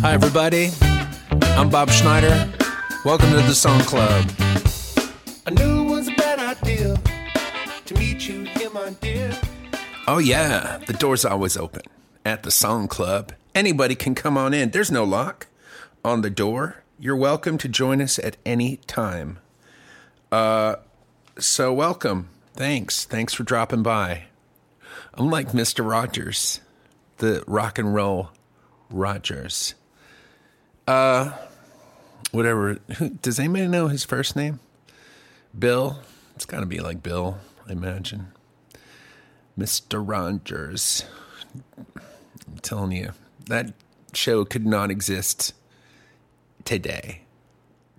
Hi, everybody. I'm Bob Schneider. Welcome to the Song Club. I knew it was a bad idea to meet you here, my dear. Oh, yeah. The door's always open at the Song Club. Anybody can come on in. There's no lock on the door. You're welcome to join us at any time. So welcome. Thanks. Thanks for dropping by. I'm like Mr. Rogers, the rock and roll Rogers. Whatever. Does anybody know his first name? Bill? It's got to be like Bill, I imagine. Mr. Rogers. I'm telling you, that show could not exist today.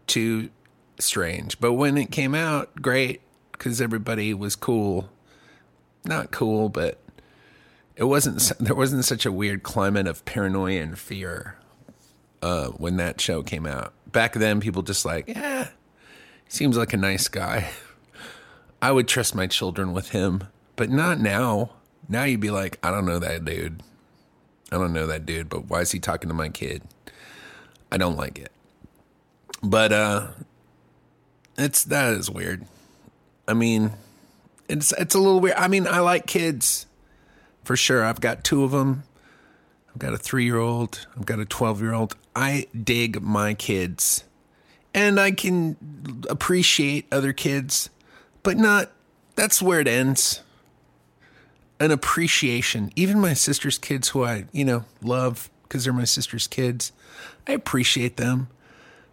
Too strange. But when it came out, great, because everybody was cool. Not cool, but it wasn't. There wasn't such a weird climate of paranoia and fear when that show came out. Back then, people just like, yeah, seems like a nice guy. I would trust my children with him, but not now. Now you'd be like, I don't know that dude. I don't know that dude, but why is he talking to my kid? I don't like it. But that is weird. I mean, it's a little weird. I mean, I like kids for sure. I've got two of them. I've got a 3-year-old. I've got a 12-year-old. I dig my kids, and I can appreciate other kids, but not. That's where it ends. An appreciation. Even my sister's kids, who I love because they're my sister's kids, I appreciate them.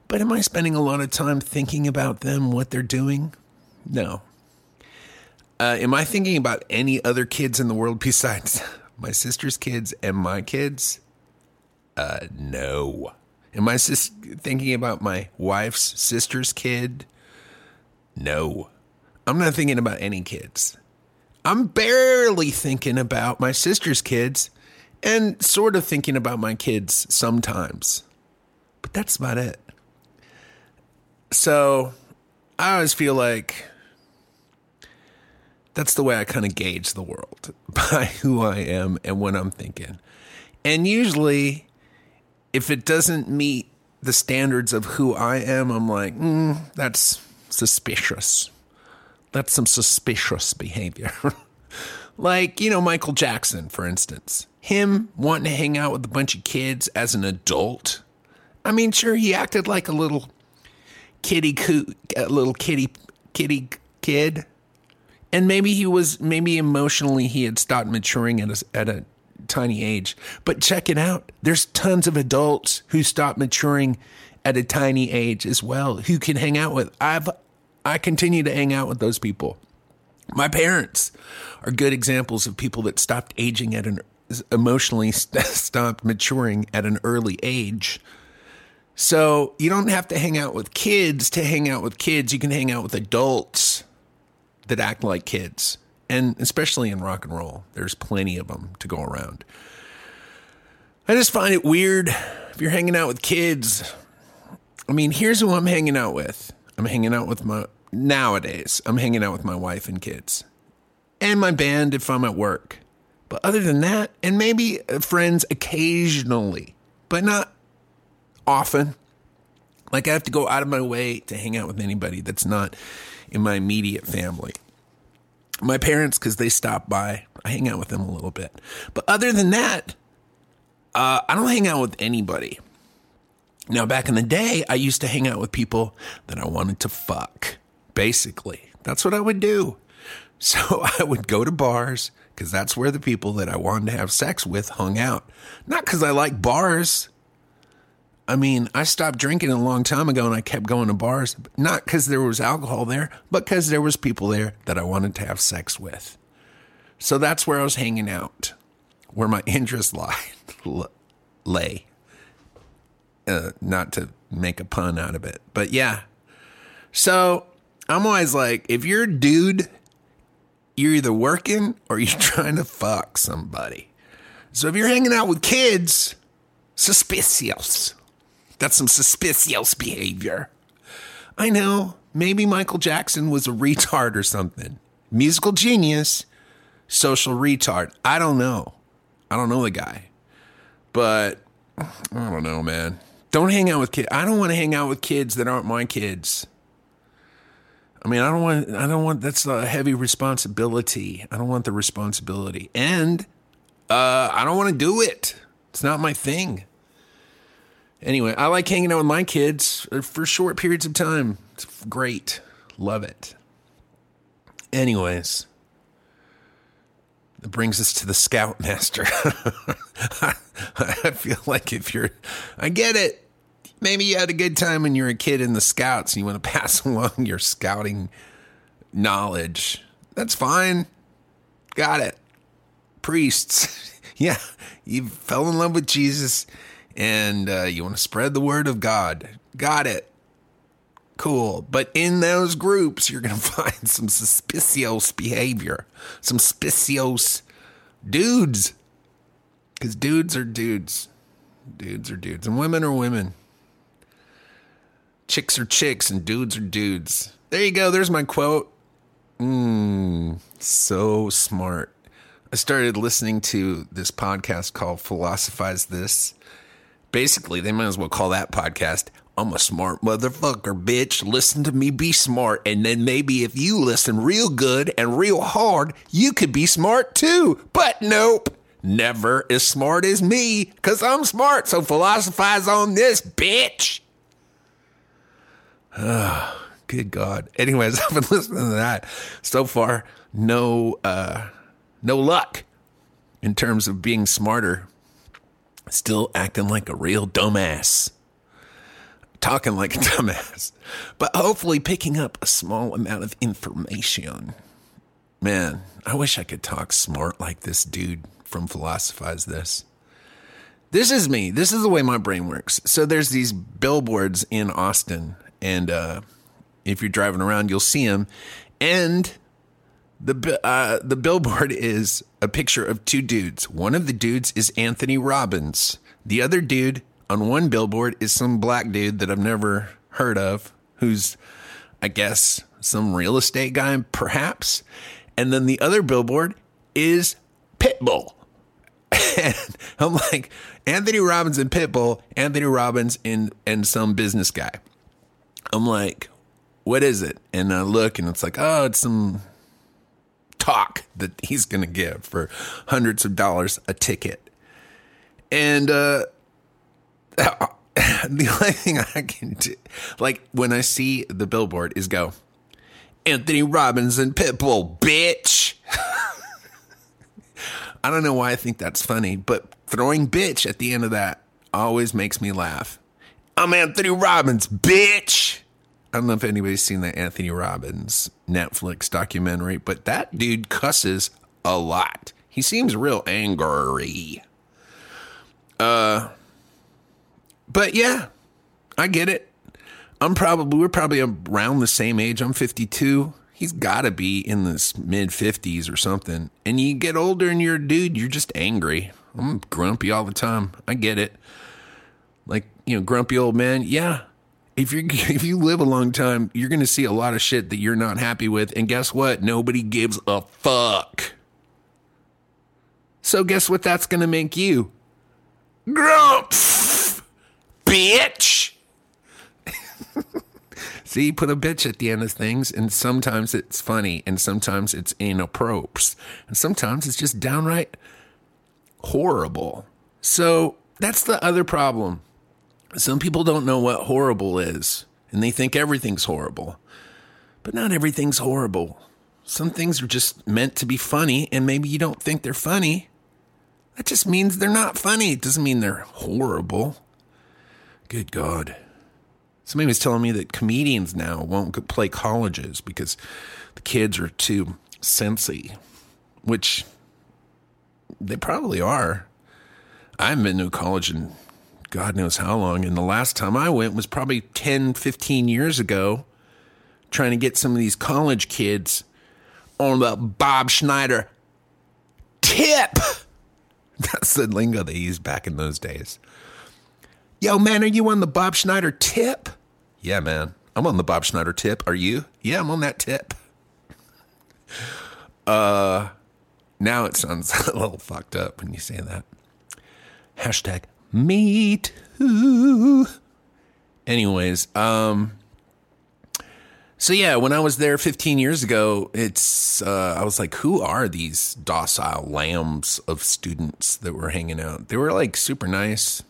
But am I spending a lot of time thinking about them, what they're doing? No. Am I thinking about any other kids in the world besides my sister's kids and my kids? No. Am I thinking about my wife's sister's kid? No. I'm not thinking about any kids. I'm barely thinking about my sister's kids and sort of thinking about my kids sometimes. But that's about it. So I always feel like that's the way I kind of gauge the world, by who I am and what I'm thinking. And usually, if it doesn't meet the standards of who I am, I'm like, that's suspicious. That's some suspicious behavior. Like, Michael Jackson, for instance. Him wanting to hang out with a bunch of kids as an adult. I mean, sure, he acted like a little kitty kid. And maybe emotionally he had stopped maturing at a tiny age. But check it out. There's tons of adults who stop maturing at a tiny age as well, who can hang out with. I continue to hang out with those people. My parents are good examples of people that stopped aging stopped maturing at an early age. So you don't have to hang out with kids to hang out with kids. You can hang out with adults that act like kids, and especially in rock and roll, there's plenty of them to go around. I just find it weird if you're hanging out with kids. I mean, here's who I'm hanging out with. I'm hanging out with my wife and kids, and my band if I'm at work. But other than that, and maybe friends occasionally, but not often. Like, I have to go out of my way to hang out with anybody that's not in my immediate family. My parents, because they stop by, I hang out with them a little bit. But other than that, I don't hang out with anybody. Now, back in the day, I used to hang out with people that I wanted to fuck, basically. That's what I would do. So I would go to bars, because that's where the people that I wanted to have sex with hung out. Not because I like bars. I mean, I stopped drinking a long time ago, and I kept going to bars, not because there was alcohol there, but because there was people there that I wanted to have sex with. So that's where I was hanging out, where my interest lay. Not to make a pun out of it, but yeah. So I'm always like, if you're a dude, you're either working or you're trying to fuck somebody. So if you're hanging out with kids, suspicious. That's some suspicious behavior. I know, maybe Michael Jackson was a retard or something. Musical genius, social retard. I don't know. I don't know the guy, but I don't know, man. Don't hang out with kids. I don't want to hang out with kids that aren't my kids. I mean, I don't want, that's a heavy responsibility. I don't want the responsibility. And I don't want to do it. It's not my thing. Anyway, I like hanging out with my kids for short periods of time. It's great. Love it. Anyways, that brings us to the Scoutmaster. I feel like if you're, I get it. Maybe you had a good time when you were a kid in the Scouts and you want to pass along your scouting knowledge. That's fine. Got it. Priests. Yeah. You fell in love with Jesus and you want to spread the word of God. Got it. Cool. But in those groups, you're going to find some suspicious behavior. Some suspicious dudes. Because dudes are dudes. Dudes are dudes. And women are women. Chicks are chicks and dudes are dudes. There you go. There's my quote. So smart. I started listening to this podcast called Philosophize This. Basically, they might as well call that podcast, I'm a smart motherfucker, bitch. Listen to me be smart. And then maybe if you listen real good and real hard, you could be smart too. But nope. Never as smart as me, because I'm smart. So philosophize on this, bitch. Oh, good God. Anyways, I've been listening to that. So far, no luck in terms of being smarter. Still acting like a real dumbass. Talking like a dumbass. But hopefully picking up a small amount of information. Man, I wish I could talk smart like this dude from Philosophize This. This is me. This is the way my brain works. So there's these billboards in Austin. And if you're driving around, you'll see him. And the billboard is a picture of two dudes. One of the dudes is Anthony Robbins. The other dude on one billboard is some black dude that I've never heard of, who's, I guess, some real estate guy, perhaps. And then the other billboard is Pitbull. And I'm like, Anthony Robbins and Pitbull, Anthony Robbins and some business guy. I'm like, what is it? And I look and it's like, oh, it's some talk that he's going to give for hundreds of dollars a ticket. And the only thing I can do, like when I see the billboard, is go, Anthony Robbins and Pitbull, bitch. I don't know why I think that's funny, but throwing bitch at the end of that always makes me laugh. I'm Anthony Robbins, bitch. I don't know if anybody's seen that Anthony Robbins Netflix documentary, but that dude cusses a lot. He seems real angry. But yeah, I get it. We're probably around the same age. I'm 52. He's got to be in this mid 50s or something. And you get older and you're a dude, you're just angry. I'm grumpy all the time. I get it. Like, you know, grumpy old man. Yeah. If you live a long time, you're going to see a lot of shit that you're not happy with. And guess what? Nobody gives a fuck. So guess what that's going to make you? Grump, bitch. See, you put a bitch at the end of things, and sometimes it's funny, and sometimes it's inappropriate, and sometimes it's just downright horrible. So that's the other problem. Some people don't know what horrible is, and they think everything's horrible. But not everything's horrible. Some things are just meant to be funny, and maybe you don't think they're funny. That just means they're not funny. It doesn't mean they're horrible. Good God. Somebody was telling me that comedians now won't play colleges because the kids are too sensy, which they probably are. I haven't been to a college in God knows how long. And the last time I went was probably 10, 15 years ago, trying to get some of these college kids on the Bob Schneider tip. That's the lingo they used back in those days. Yo, man, are you on the Bob Schneider tip? Yeah, man, I'm on the Bob Schneider tip. Are you? Yeah, I'm on that tip. Now it sounds a little fucked up when you say that. Hashtag me too. Anyways, so yeah, when I was there 15 years ago, it's I was like, who are these docile lambs of students that were hanging out? They were like super nice.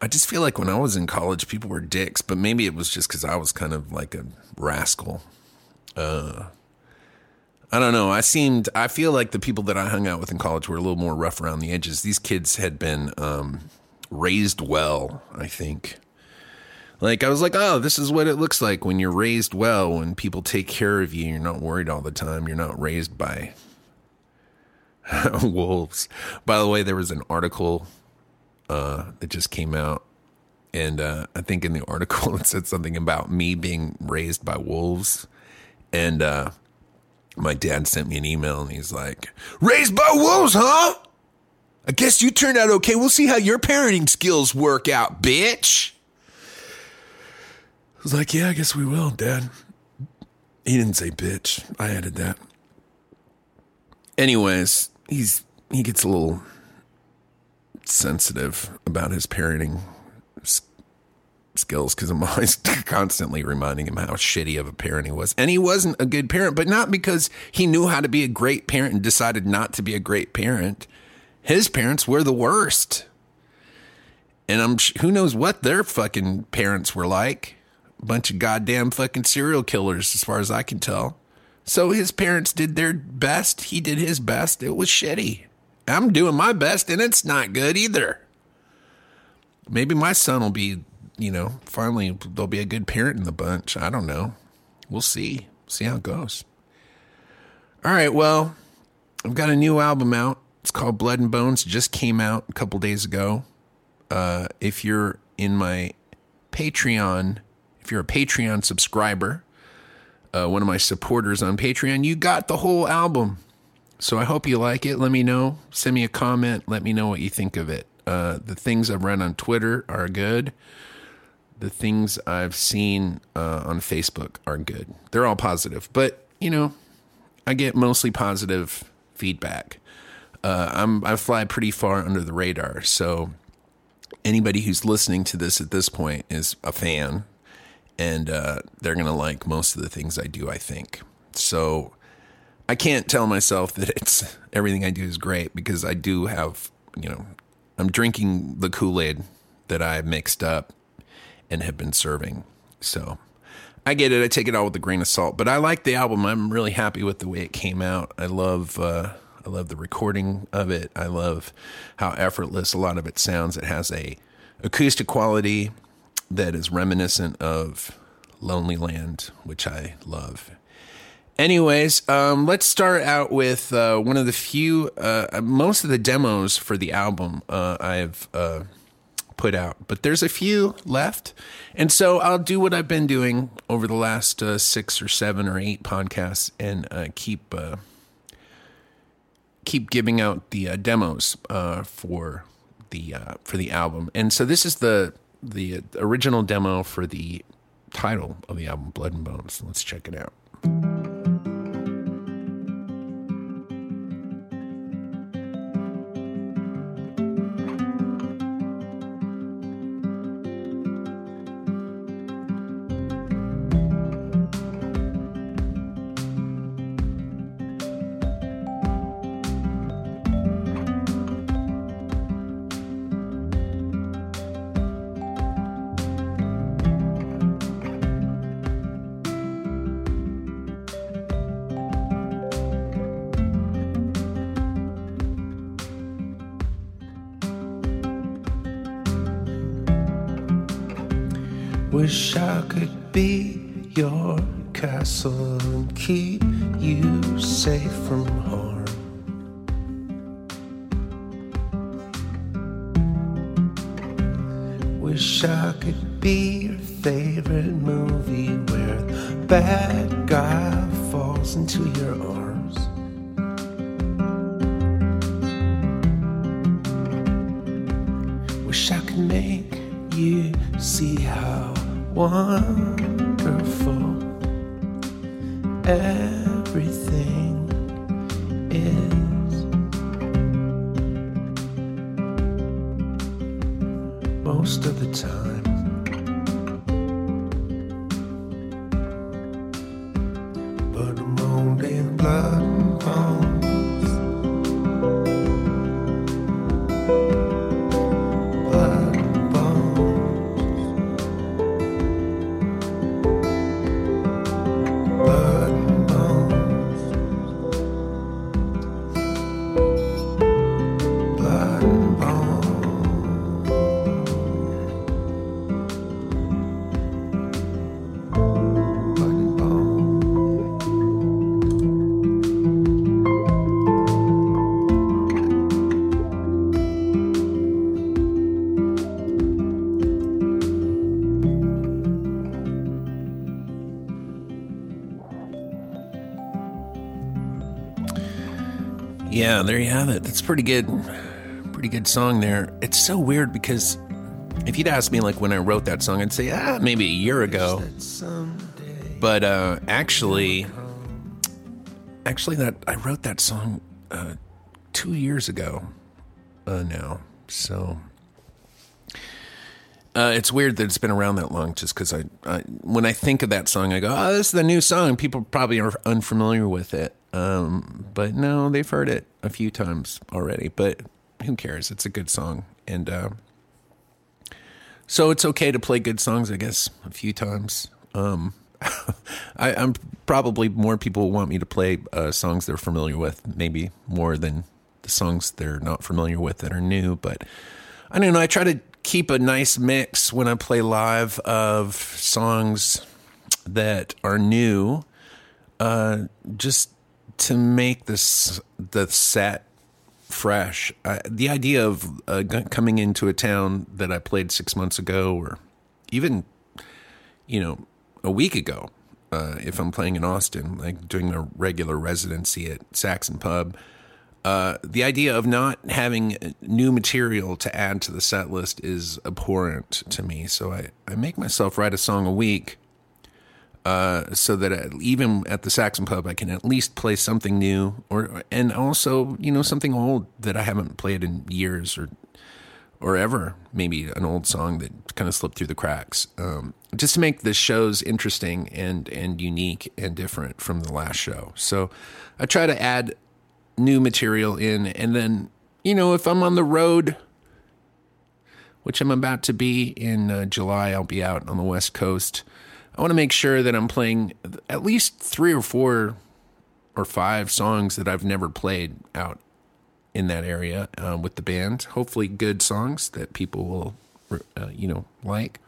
I just feel like when I was in college, people were dicks, but maybe it was just because I was kind of like a rascal. I don't know. I feel like the people that I hung out with in college were a little more rough around the edges. These kids had been raised well, I think. Like, I was like, oh, this is what it looks like when you're raised well, when people take care of you, you're not worried all the time. You're not raised by wolves. By the way, there was an article that just came out. And I think in the article, it said something about me being raised by wolves. And my dad sent me an email and he's like, raised by wolves, huh? I guess you turned out okay. We'll see how your parenting skills work out, bitch. I was like, yeah, I guess we will, Dad. He didn't say bitch. I added that. Anyways, he gets a little sensitive about his parenting skills because I'm always constantly reminding him how shitty of a parent he was. And he wasn't a good parent, but not because he knew how to be a great parent and decided not to be a great parent. His parents were the worst. And who knows what their fucking parents were like. Bunch of goddamn fucking serial killers, as far as I can tell. So his parents did their best. He did his best. It was shitty. I'm doing my best, and it's not good either. Maybe my son will be, finally there'll be a good parent in the bunch. I don't know. We'll see. See how it goes. All right, well, I've got a new album out. It's called Blood and Bones. It just came out a couple days ago. If you're in my Patreon... If you're a Patreon subscriber, one of my supporters on Patreon, you got the whole album. So I hope you like it. Let me know. Send me a comment. Let me know what you think of it. The things I've read on Twitter are good. The things I've seen on Facebook are good. They're all positive. But, I get mostly positive feedback. I fly pretty far under the radar. So anybody who's listening to this at this point is a fan. And they're going to like most of the things I do, I think. So I can't tell myself that it's everything I do is great because I do have, I'm drinking the Kool-Aid that I mixed up and have been serving. So I get it. I take it all with a grain of salt. But I like the album. I'm really happy with the way it came out. I love the recording of it. I love how effortless a lot of it sounds. It has a acoustic quality that is reminiscent of Lonely Land, which I love. Anyways, let's start out with one of the few, most of the demos for the album I've put out, but there's a few left. And so I'll do what I've been doing over the last 6 or 7 or 8 podcasts and keep giving out the demos for the album. And so this is the original demo for the title of the album, Blood and Bones. Let's check it out. Wish I could be your castle and keep you safe from harm. Wish I could be your favorite movie where the bad guy falls into your arms. Wish I could make you see how wonderful everything is. most of the time. But I'm only in blood and bones. Blood and bones. Blood and bones. Blood and bones. Yeah, there you have it. That's pretty good. Pretty good song there. It's so weird because if you'd asked me like when I wrote that song, I'd say, maybe a year ago. But actually that I wrote that song 2 years ago now. So it's weird that it's been around that long just because I when I think of that song, I go, oh, this is the new song. People probably are unfamiliar with it. But no, they've heard it a few times already, but who cares? It's a good song. And, so it's okay to play good songs, I guess, a few times. I'm probably more people want me to play, songs they're familiar with, maybe more than the songs they're not familiar with that are new, but I don't know. I try to keep a nice mix when I play live of songs that are new, just to make the set fresh. The idea of coming into a town that I played 6 months ago or even, a week ago, if I'm playing in Austin, like doing a regular residency at Saxon Pub, the idea of not having new material to add to the set list is abhorrent to me. So I make myself write a song a week so that even at the Saxon Pub, I can at least play something new, and also something old that I haven't played in years or ever. Maybe an old song that kind of slipped through the cracks, just to make the shows interesting and unique and different from the last show. So I try to add new material in, and then if I'm on the road, which I'm about to be in July, I'll be out on the West Coast. I want to make sure that I'm playing at least 3 or 4 or 5 songs that I've never played out in that area with the band. Hopefully good songs that people will, like.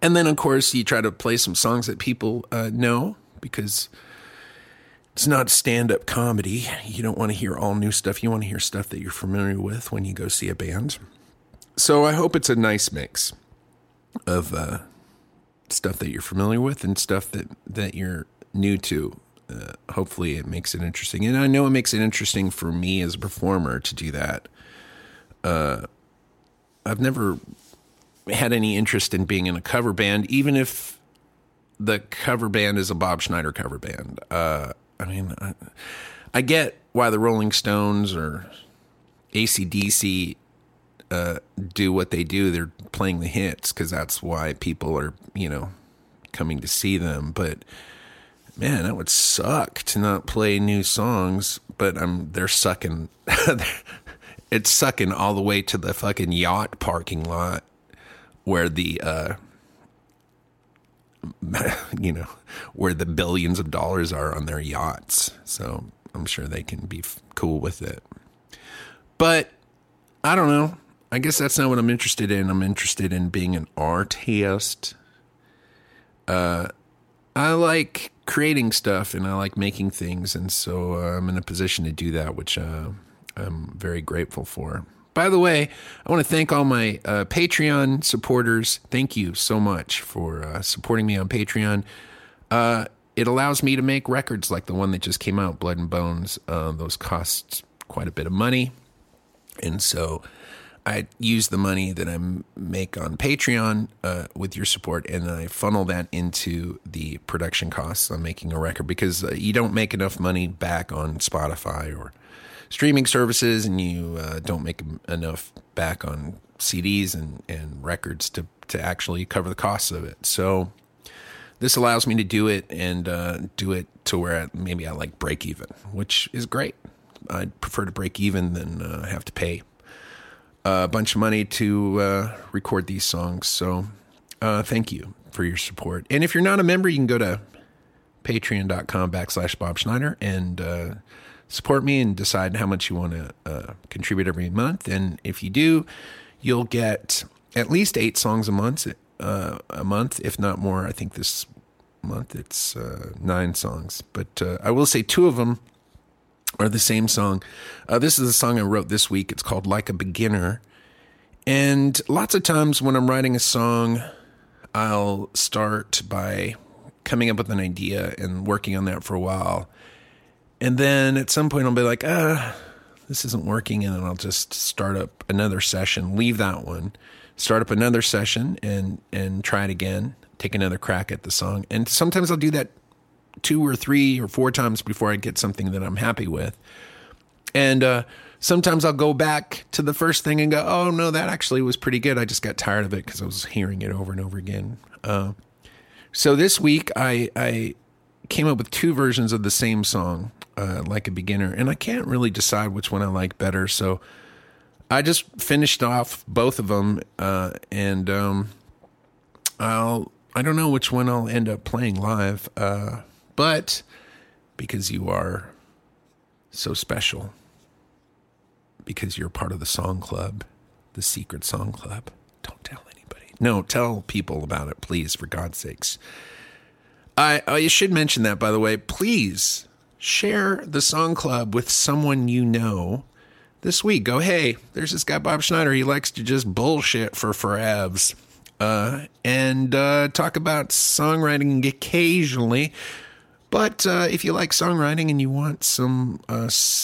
And then, of course, you try to play some songs that people know, because it's not stand-up comedy. You don't want to hear all new stuff. You want to hear stuff that you're familiar with when you go see a band. So I hope it's a nice mix of stuff that you're familiar with and stuff that you're new to. Hopefully it makes it interesting. And I know it makes it interesting for me as a performer to do that. I've never had any interest in being in a cover band, even if the cover band is a Bob Schneider cover band. I get why the Rolling Stones or AC/DC do what they do. They're playing the hits because that's why people are, coming to see them. But man, that would suck to not play new songs. But they're sucking. It's sucking all the way to the fucking yacht parking lot where the where the billions of dollars are on their yachts. So I'm sure they can be cool with it. But I don't know. I guess that's not what I'm interested in. I'm interested in being an artist. I like creating stuff and I like making things. And so I'm in a position to do that, which I'm very grateful for. By the way, I want to thank all my Patreon supporters. Thank you so much for supporting me on Patreon. It allows me to make records like the one that just came out, Blood and Bones. Those cost quite a bit of money. And so I use the money that I make on Patreon with your support, and I funnel that into the production costs on making a record, because you don't make enough money back on Spotify or streaming services and you don't make enough back on CDs and records to actually cover the costs of it. So this allows me to do it and do it to where maybe I like break even, which is great. I'd prefer to break even than have to pay a bunch of money to record these songs. So thank you for your support. And if you're not a member, you can go to patreon.com/Bob Schneider and support me and decide how much you want to contribute every month. And if you do, you'll get at least 8 songs a month, if not more. I think this month it's 9 songs, but I will say 2 of them are the same song. This is a song I wrote this week. It's called Like a Beginner. And lots of times when I'm writing a song, I'll start by coming up with an idea and working on that for a while. And then at some point I'll be like, this isn't working. And then I'll just start up another session, leave that one, start up another session and try it again, take another crack at the song. And sometimes I'll do that 2 or 3 or 4 times before I get something that I'm happy with. And sometimes I'll go back to the first thing and go, oh no, that actually was pretty good. I just got tired of it because I was hearing it over and over again. So this week I came up with 2 versions of the same song, Like a Beginner, and I can't really decide which one I like better. So I just finished off both of them, and I don't know which one I'll end up playing live, but because you are so special, because you're part of the song club, the secret song club, don't tell anybody. No, tell people about it, please, for God's sakes. I should mention that, by the way. Please share the song club with someone you know this week. Go, hey, there's this guy, Bob Schneider. He likes to just bullshit for forevs. And talk about songwriting occasionally. But if you like songwriting and you want some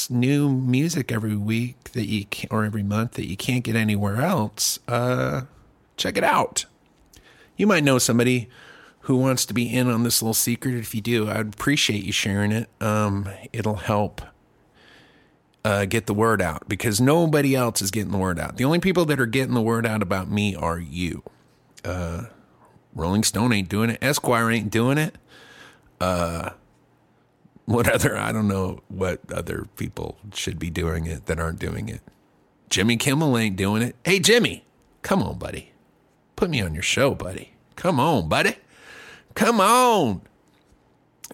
new music every week that you can, or every month that you can't get anywhere else, check it out. You might know somebody who wants to be in on this little secret. If you do, I'd appreciate you sharing it. It'll help get the word out, because nobody else is getting the word out. The only people that are getting the word out about me are you. Rolling Stone ain't doing it. Esquire ain't doing it. I don't know what other people should be doing it that aren't doing it. Jimmy Kimmel ain't doing it. Hey, Jimmy, come on, buddy. Put me on your show, buddy. Come on, buddy. Come on.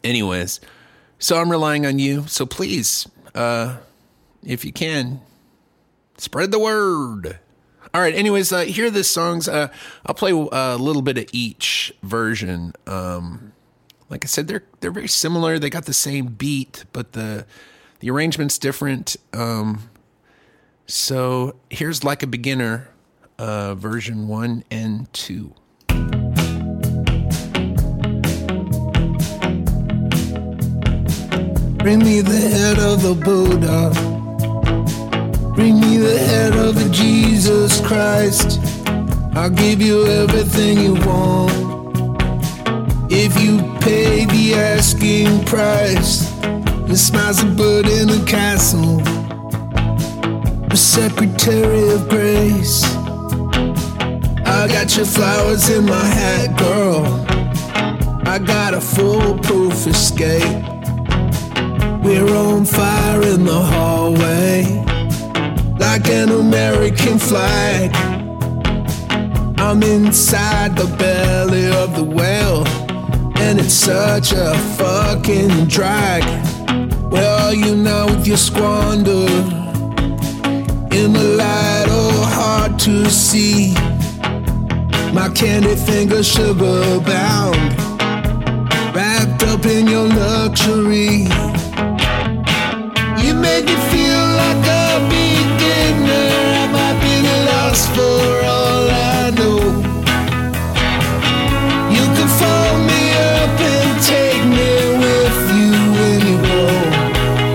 Anyways, so I'm relying on you. So please, if you can, spread the word. All right. Anyways, here are the songs. I'll play a little bit of each version. Like I said, they're very similar. They got the same beat, but the arrangement's different. So here's Like a Beginner, version 1 and 2. Bring me the head of a Buddha. Bring me the head of a Jesus Christ. I'll give you everything you want if you pay the asking price. The smile's a bird in a castle, the secretary of grace. I got your flowers in my hat, girl. I got a foolproof escape. We're on fire in the hallway, like an American flag. I'm inside the belly of the whale, and it's such a fucking drag. Well, you know, if you squander in the light, oh, hard to see. My candy finger sugar bound, wrapped up in your luxury. You make me feel like a beginner. Have I been lost for all I know? You can fold me up and take me with you when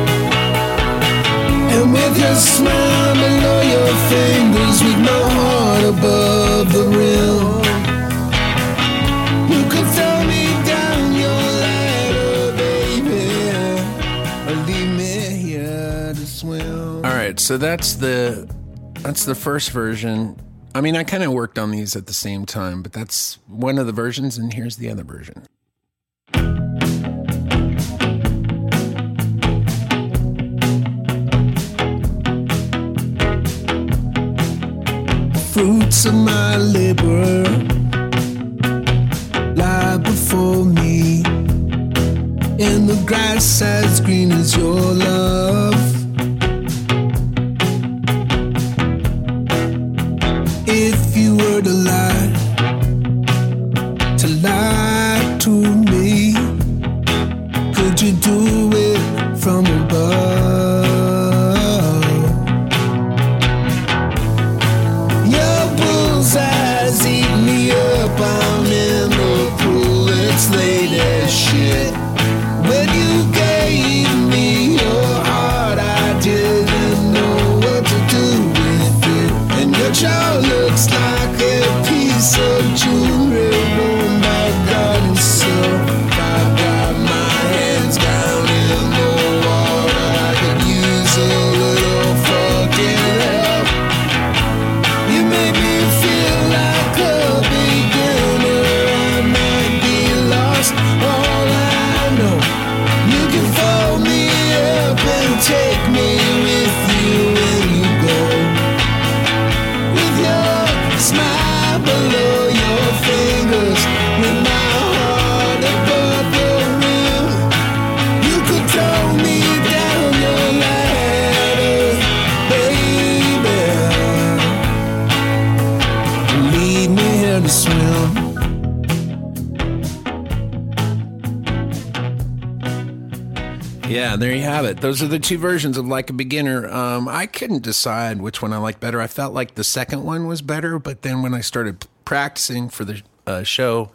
you go. And with your smile below your fingers, with no heart above the rim, you can throw me down your ladder, baby, or leave me to swim. So that's the first version. I mean, I kind of worked on these at the same time, but that's one of the versions, and here's the other version. Fruits of my labor lie before me, and the grass as green as your love. If you were to lie to me, could you do it from above? Your bullseyes eat me up, I'm in the pool, it's late as shit. When you gave me your heart, I didn't know what to do with it, and your child looks like a piece of jewelry worn by God and silver. I've got my hands down in the water, I could use a little fucking help. You made me feel like a beginner, I might be lost, all I know. You can fold me up and take me with you when you go, with your smile below your fingers, with my heart above your rim. You could throw me down your ladder, baby. Lead me here to swim. Yeah, there you have it. Those are the two versions of Like a Beginner. I couldn't decide which one I liked better. I felt like the second one was better, but then when I started practicing for the show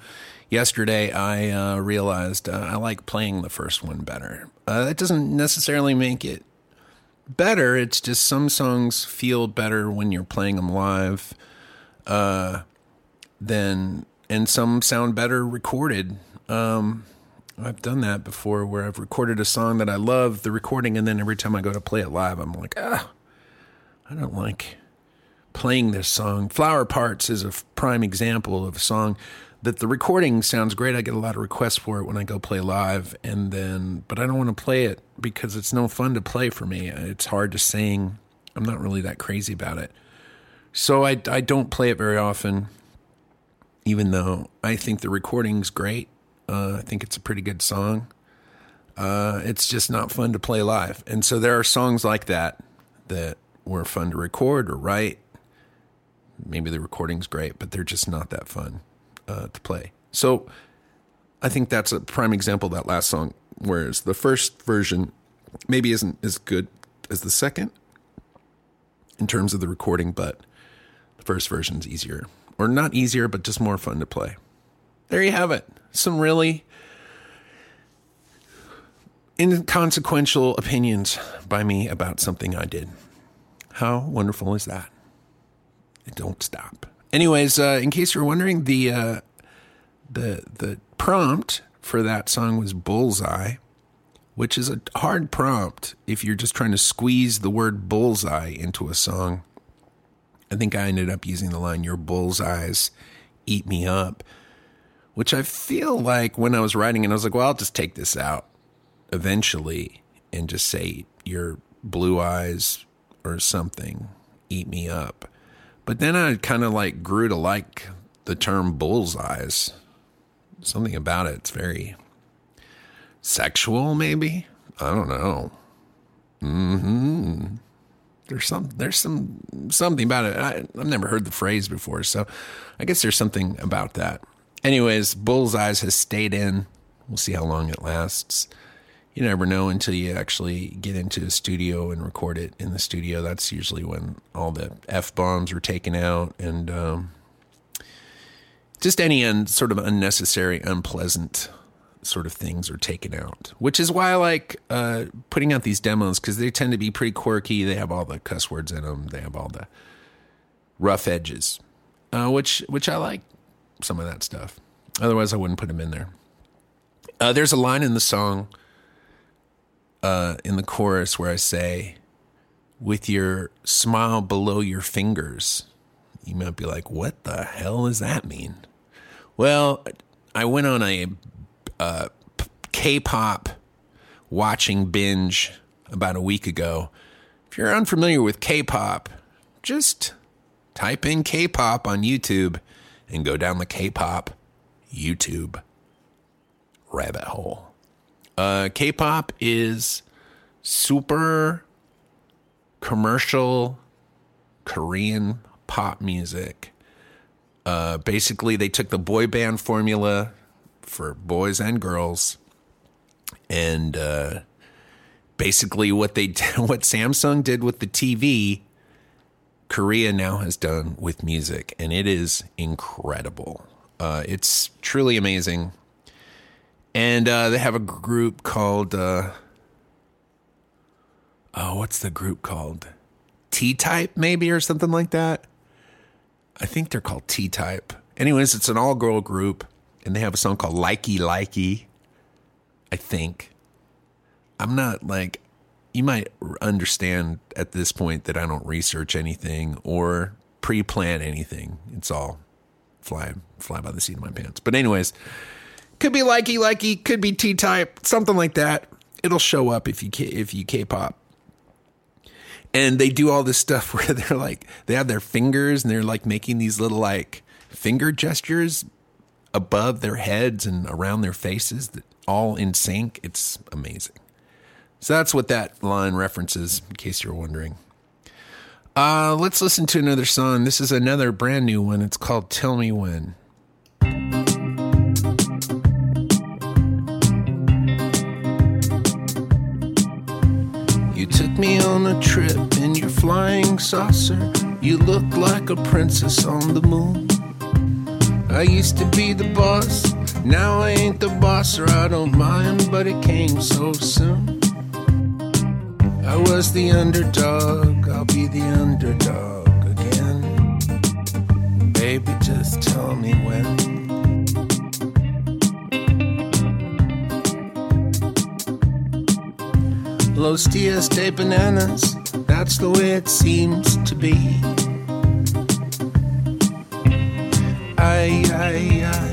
yesterday, I realized I like playing the first one better. That doesn't necessarily make it better. It's just some songs feel better when you're playing them live and some sound better recorded. I've done that before where I've recorded a song that I love the recording, and then every time I go to play it live, I'm like, I don't like playing this song. Flower Parts is a prime example of a song that the recording sounds great. I get a lot of requests for it when I go play live, but I don't want to play it because it's no fun to play for me. It's hard to sing. I'm not really that crazy about it. So I don't play it very often, even though I think the recording's great. I think it's a pretty good song. It's just not fun to play live. And so there are songs like that were fun to record or write. Maybe the recording's great, but they're just not that fun to play. So I think that's a prime example of that last song, whereas the first version maybe isn't as good as the second in terms of the recording, but the first version's easier. Or not easier, but just more fun to play. There you have it. Some really inconsequential opinions by me about something I did. How wonderful is that? It don't stop. Anyways, in case you're wondering, the prompt for that song was bullseye, which is a hard prompt if you're just trying to squeeze the word bullseye into a song. I think I ended up using the line, your bullseyes eat me up, which I feel like when I was writing it, I was like, well, I'll just take this out eventually and just say your blue eyes or something eat me up. But then I kind of like grew to like the term bullseyes. Something about it. It's very sexual, maybe. I don't know. Mm-hmm. There's something about it. I've never heard the phrase before, so I guess there's something about that. Anyways, bullseyes has stayed in. We'll see how long it lasts. You never know until you actually get into the studio and record it in the studio. That's usually when all the F-bombs are taken out and just any sort of unnecessary, unpleasant sort of things are taken out, which is why I like putting out these demos, because they tend to be pretty quirky. They have all the cuss words in them. They have all the rough edges, which I like. Some of that stuff. Otherwise, I wouldn't put them in there. There's a line in the song in the chorus where I say, with your smile below your fingers. You might be like, what the hell does that mean? Well, I went on a K-pop watching binge about a week ago. If you're unfamiliar with K-pop, just type in K-pop on YouTube and go down the K-pop YouTube rabbit hole. K-pop is super commercial Korean pop music. Basically, they took the boy band formula for boys and girls, and basically what Samsung did with the TV, Korea now has done with music, and it is incredible. It's truly amazing. And they have a group called, what's the group called? T-Type, maybe, or something like that. I think they're called T-Type. Anyways, it's an all-girl group, and they have a song called Likey Likey, I think. I'm not like, you might understand at this point that I don't research anything or pre-plan anything. It's all fly by the seat of my pants. But anyways, could be Likey Likey, could be T-Type, something like that. It'll show up if you K-pop. And they do all this stuff where they're like, they have their fingers and they're like making these little like finger gestures above their heads and around their faces, that all in sync. It's amazing. So that's what that line references, in case you're wondering. Let's listen to another song. This is another brand new one. It's called Tell Me When. Took me on a trip in your flying saucer. You looked like a princess on the moon. I used to be the boss, now I ain't the boss, or I don't mind, but it came so soon. I was the underdog, I'll be the underdog again. Baby, just tell me when. Los Dias de Bananas, that's the way it seems to be. Ay, ay, ay,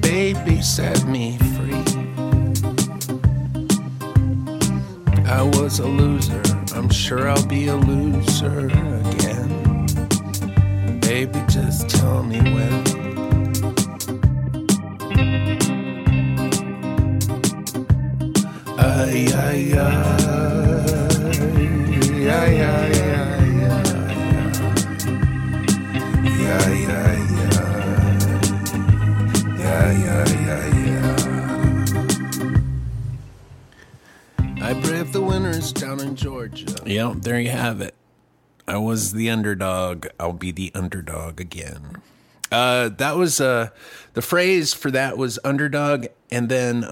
baby, set me free. I was a loser, I'm sure I'll be a loser again. Baby, just tell me when. Ay, ay, ay, ay, ay, I braved the winters down in Georgia. Yep, there you have it. I was the underdog. I'll be the underdog again. That was the phrase for that was underdog, and then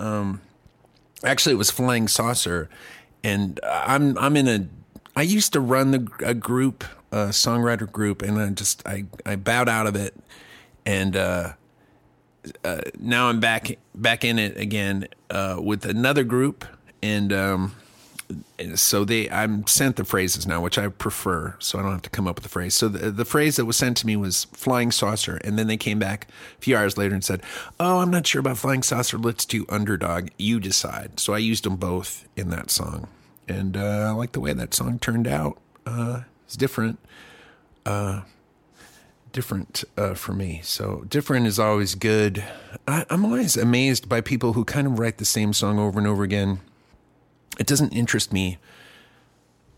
actually, it was Flying Saucer, and I'm in a. I used to run a group, a songwriter group, and I bowed out of it, and now I'm back in it again with another group, and so I'm sent the phrases now, which I prefer, so I don't have to come up with the phrase. So the phrase that was sent to me was Flying Saucer, and then they came back a few hours later and said, oh, I'm not sure about Flying Saucer, let's do Underdog, you decide. So I used them both in that song, and I like the way that song turned out. It's different for me. So different is always good. I'm always amazed by people who kind of write the same song over and over again. It doesn't interest me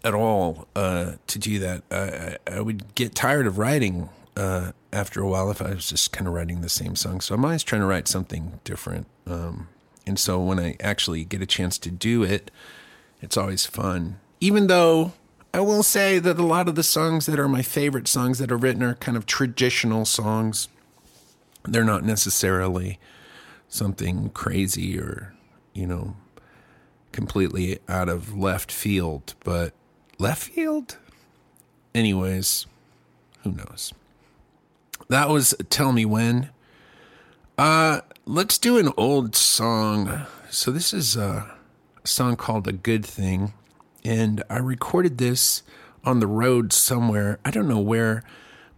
at all to do that. I would get tired of writing after a while if I was just kind of writing the same song. So I'm always trying to write something different. And so when I actually get a chance to do it, it's always fun. Even though I will say that a lot of the songs that are my favorite songs that are written are kind of traditional songs. They're not necessarily something crazy or, you know, completely out of left field. Anyways, who knows? That was Tell Me When. Let's do an old song. So this is a song called A Good Thing, and I recorded this on the road somewhere. I don't know where,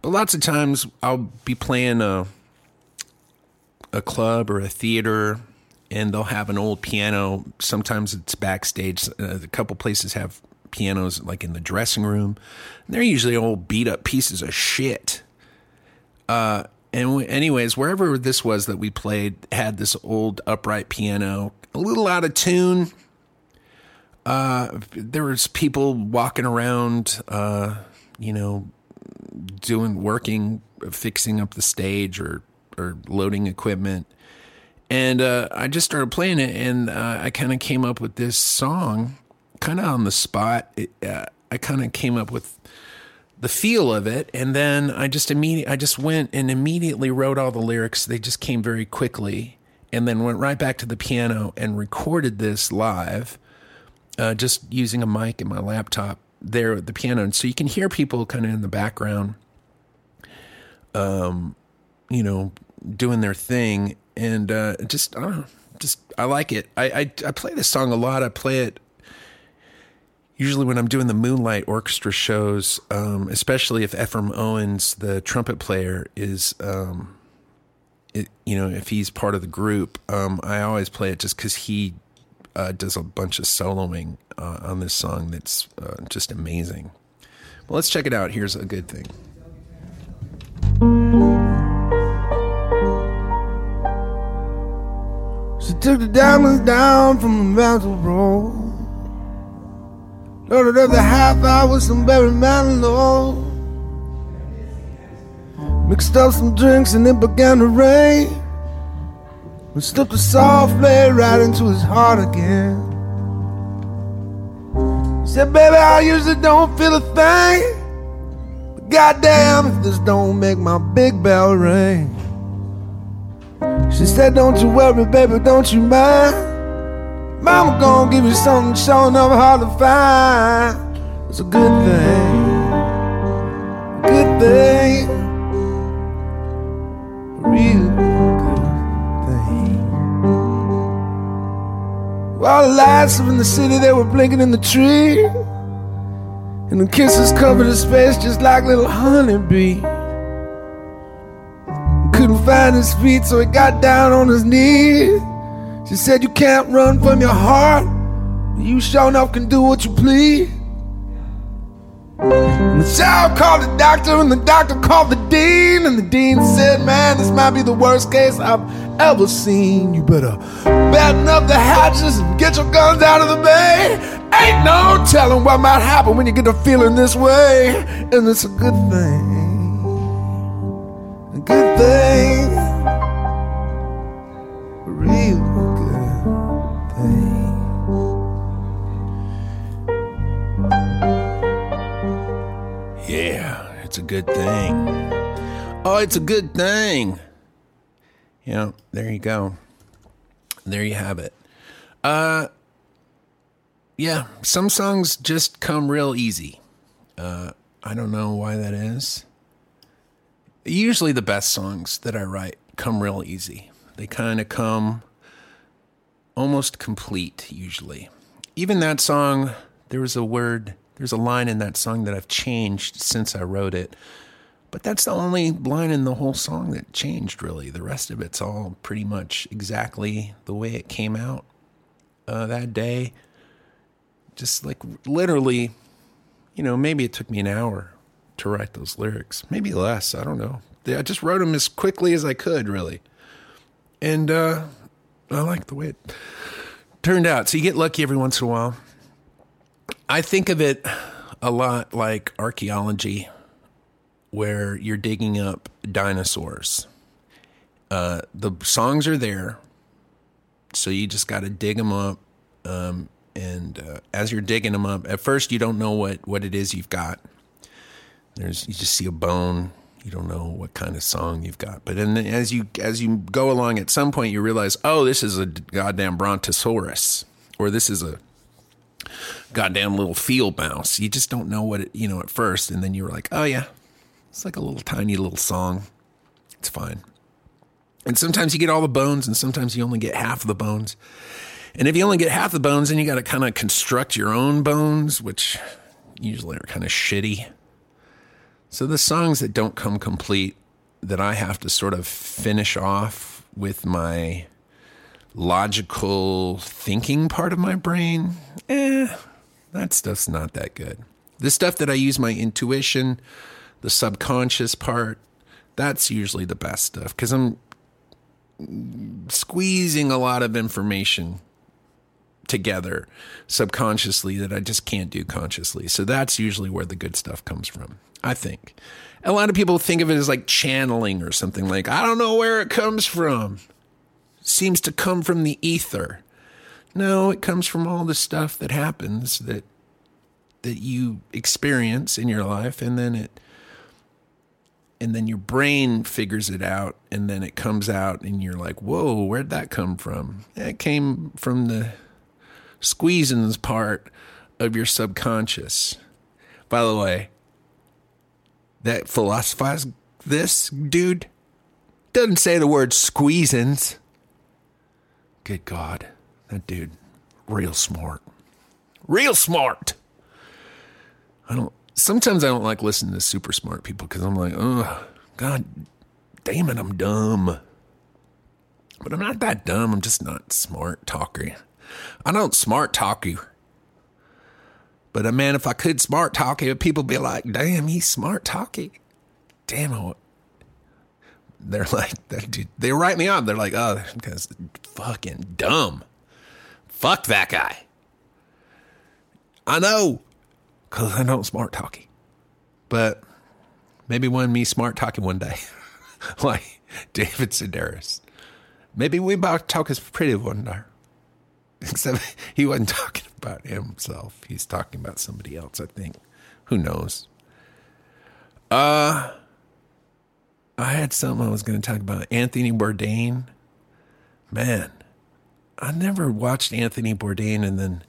but lots of times I'll be playing a club or a theater, and they'll have an old piano. Sometimes it's backstage. A couple places have pianos like in the dressing room. And they're usually old beat up pieces of shit. Anyways, wherever this was that we played had this old upright piano, a little out of tune. There was people walking around, fixing up the stage or loading equipment. And I just started playing it, and I kind of came up with this song kind of on the spot. I kind of came up with the feel of it, and then I just immediately wrote all the lyrics. They just came very quickly, and then went right back to the piano and recorded this live, just using a mic and my laptop there at the piano. And so you can hear people kind of in the background, doing their thing. And I like it. I play this song a lot. I play it usually when I'm doing the Moonlight Orchestra shows, especially if Ephraim Owens, the trumpet player, is, if he's part of the group. I always play it just because he does a bunch of soloing on this song that's just amazing. Well, let's check it out. Here's A Good Thing. She took the diamonds down from the mantle roll, loaded up the hi-fi with some berry manilow, mixed up some drinks and it began to rain. We slipped a soft blade right into his heart again. He said, baby, I usually don't feel a thing, but goddamn if this don't make my big bell ring. She said, don't you worry, baby, don't you mind. Mama gon' give you something showing up hard to find. It's a good thing, a good thing, a real good thing. All the lights up in the city, they were blinking in the tree, and the kisses covered his face just like little honeybees. Couldn't find his feet, so he got down on his knees. She said, you can't run from your heart, you sure enough can do what you please. And the child called the doctor, and the doctor called the dean, and the dean said, man, this might be the worst case I've ever seen. You better batten up the hatches and get your guns out of the bay. Ain't no telling what might happen when you get to feeling this way. And it's a good thing, a good thing, a real good thing. Yeah, it's a good thing. Oh, it's a good thing. Yeah, there you go. There you have it. Yeah, some songs just come real easy. I don't know why that is. Usually the best songs that I write come real easy. They kind of come almost complete, usually. Even that song, there's a line in that song that I've changed since I wrote it. But that's the only line in the whole song that changed, really. The rest of it's all pretty much exactly the way it came out that day. Just like literally, maybe it took me an hour to write those lyrics, maybe less, I don't know. I just wrote them as quickly as I could, really, and I like the way it turned out. So you get lucky every once in a while. I think of it a lot like archaeology, where you're digging up dinosaurs. The songs are there, so you just got to dig them up, and as you're digging them up, at first you don't know what it is you've got. You just see a bone. You don't know what kind of song you've got. But then as you go along, at some point you realize, oh, this is a goddamn brontosaurus, or this is a goddamn little field mouse. You just don't know what it, at first. And then you were like, oh yeah, it's like a little tiny little song. It's fine. And sometimes you get all the bones, and sometimes you only get half of the bones. And if you only get half the bones, then you got to kind of construct your own bones, which usually are kind of shitty. So the songs that don't come complete, that I have to sort of finish off with my logical thinking part of my brain, that stuff's not that good. The stuff that I use my intuition, the subconscious part, that's usually the best stuff, because I'm squeezing a lot of information together subconsciously that I just can't do consciously. So that's usually where the good stuff comes from, I think. A lot of people think of it as like channeling or something, like, I don't know where it comes from. Seems to come from the ether. No, it comes from all the stuff that happens that you experience in your life, and then your brain figures it out, and then it comes out, and you're like, whoa, where'd that come from? It came from the squeezings part of your subconscious. By the way, that Philosophize This dude doesn't say the word squeezins. Good God, that dude, real smart. Real smart. Sometimes I don't like listening to super smart people, because I'm like, oh, God damn it, I'm dumb. But I'm not that dumb. I'm just not smart talker. I don't smart talk you. But, man, if I could smart talk you, people be like, damn, he's smart talking. Damn it. They're like, they write me up. They're like, oh, because fucking dumb. Fuck that guy. I know. Because I don't smart talking. But maybe when me smart talking one day. Like David Sedaris. Maybe we about talk as pretty one day. Except he wasn't talking about himself. He's talking about somebody else, I think. Who knows? I had something I was going to talk about. Anthony Bourdain. Man, I never watched Anthony Bourdain, and then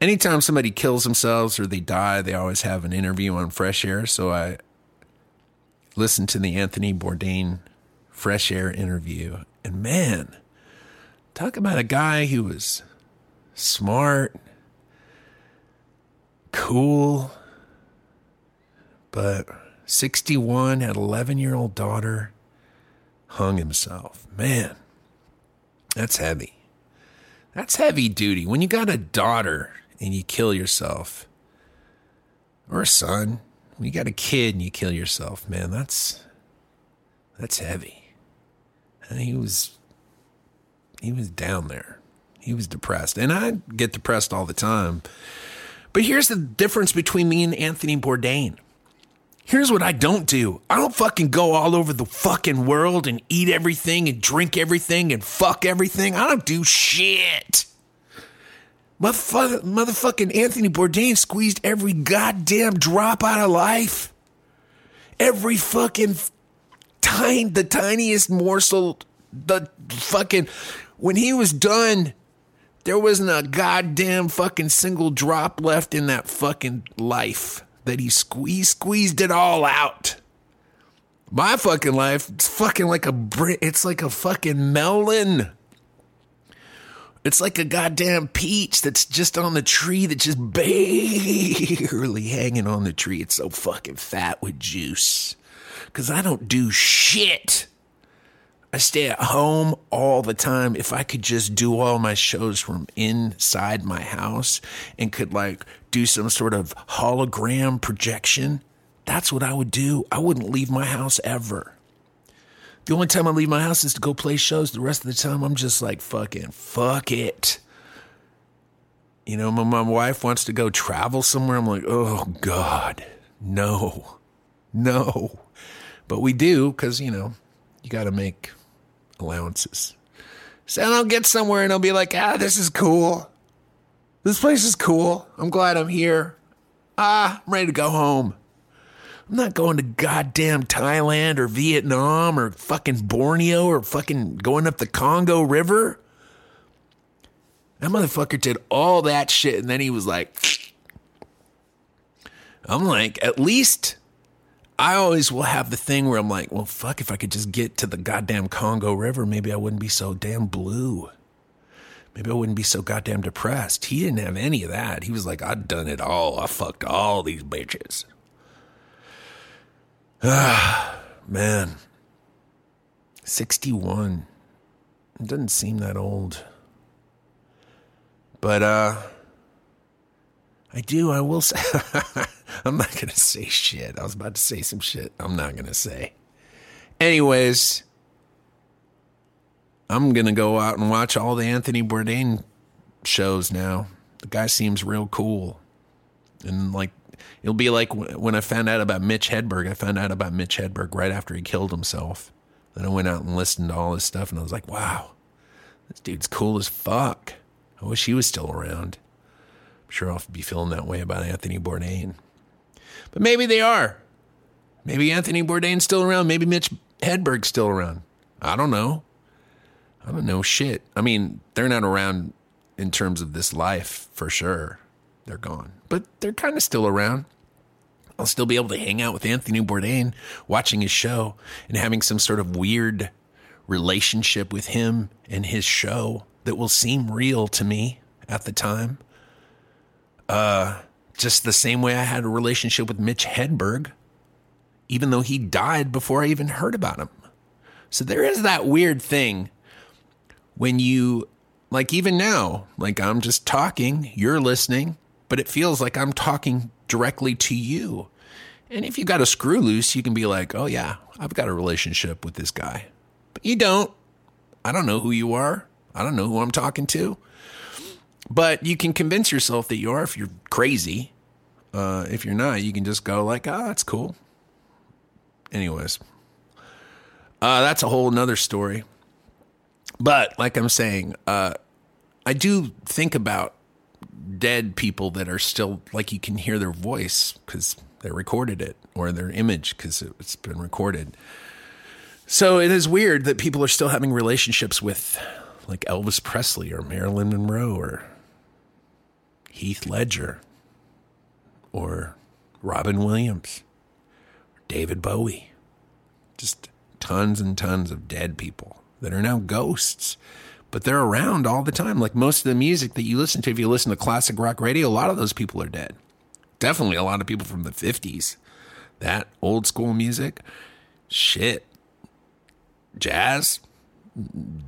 anytime somebody kills themselves or they die, they always have an interview on Fresh Air. So I listened to the Anthony Bourdain Fresh Air interview. And man, talk about a guy who was smart, cool, but 61, had an 11-year-old daughter, hung himself. Man, that's heavy. That's heavy duty. When you got a daughter and you kill yourself, or a son, when you got a kid and you kill yourself, man, that's heavy. And he was down there. He was depressed. And I get depressed all the time. But here's the difference between me and Anthony Bourdain. Here's what I don't do. I don't fucking go all over the fucking world and eat everything and drink everything and fuck everything. I don't do shit. Motherfucking Anthony Bourdain squeezed every goddamn drop out of life. Every fucking tiny, the tiniest morsel, the fucking, when he was done, there wasn't a goddamn fucking single drop left in that fucking life. That he squeezed it all out. My fucking life, it's like a fucking melon. It's like a goddamn peach that's just on the tree, that's just barely hanging on the tree. It's so fucking fat with juice. Because I don't do shit. I stay at home all the time. If I could just do all my shows from inside my house and could like do some sort of hologram projection, that's what I would do. I wouldn't leave my house ever. The only time I leave my house is to go play shows. The rest of the time, I'm just like, fucking fuck it. You know, my wife wants to go travel somewhere. I'm like, oh God, no. But we do, because, you know, you got to make allowances. So I'll get somewhere and I'll be like, this is cool. This place is cool. I'm glad I'm here. I'm ready to go home. I'm not going to goddamn Thailand or Vietnam or fucking Borneo or fucking going up the Congo River. That motherfucker did all that shit, and then he was like, I'm like, at least I always will have the thing where I'm like, well, fuck, if I could just get to the goddamn Congo River, maybe I wouldn't be so damn blue. maybe I wouldn't be so goddamn depressed. He didn't have any of that. He was like, I've done it all. I fucked all these bitches. Ah, man. 61. It doesn't seem that old. But, I will say, I'm not going to say shit. I was about to say some shit I'm not going to say. Anyways, I'm going to go out and watch all the Anthony Bourdain shows now. The guy seems real cool. And like, it'll be like when I found out about Mitch Hedberg. I found out about Mitch Hedberg right after he killed himself. Then I went out and listened to all his stuff, and I was like, wow, this dude's cool as fuck. I wish he was still around. I'm sure I'll be feeling that way about Anthony Bourdain. But maybe they are. Maybe Anthony Bourdain's still around. Maybe Mitch Hedberg's still around. I don't know. I don't know shit. I mean, they're not around in terms of this life, for sure. They're gone. But they're kind of still around. I'll still be able to hang out with Anthony Bourdain, watching his show, and having some sort of weird relationship with him and his show that will seem real to me at the time. Just the same way I had a relationship with Mitch Hedberg, even though he died before I even heard about him. So there is that weird thing when you, like even now, like I'm just talking, you're listening, but it feels like I'm talking directly to you. And if you got a screw loose, you can be like, oh yeah, I've got a relationship with this guy. But you don't. I don't know who you are. I don't know who I'm talking to. But you can convince yourself that you are if you're crazy. If you're not, you can just go like, ah, oh, that's cool. Anyways, that's a whole nother story. But like I'm saying, I do think about dead people that are still, like you can hear their voice because they recorded it, or their image because it's been recorded. So it is weird that people are still having relationships with like Elvis Presley or Marilyn Monroe or Heath Ledger or Robin Williams, or David Bowie. Just tons and tons of dead people that are now ghosts, but they're around all the time. Like most of the music that you listen to, if you listen to classic rock radio, a lot of those people are dead. Definitely a lot of people from the 50s. That old school music, shit, jazz,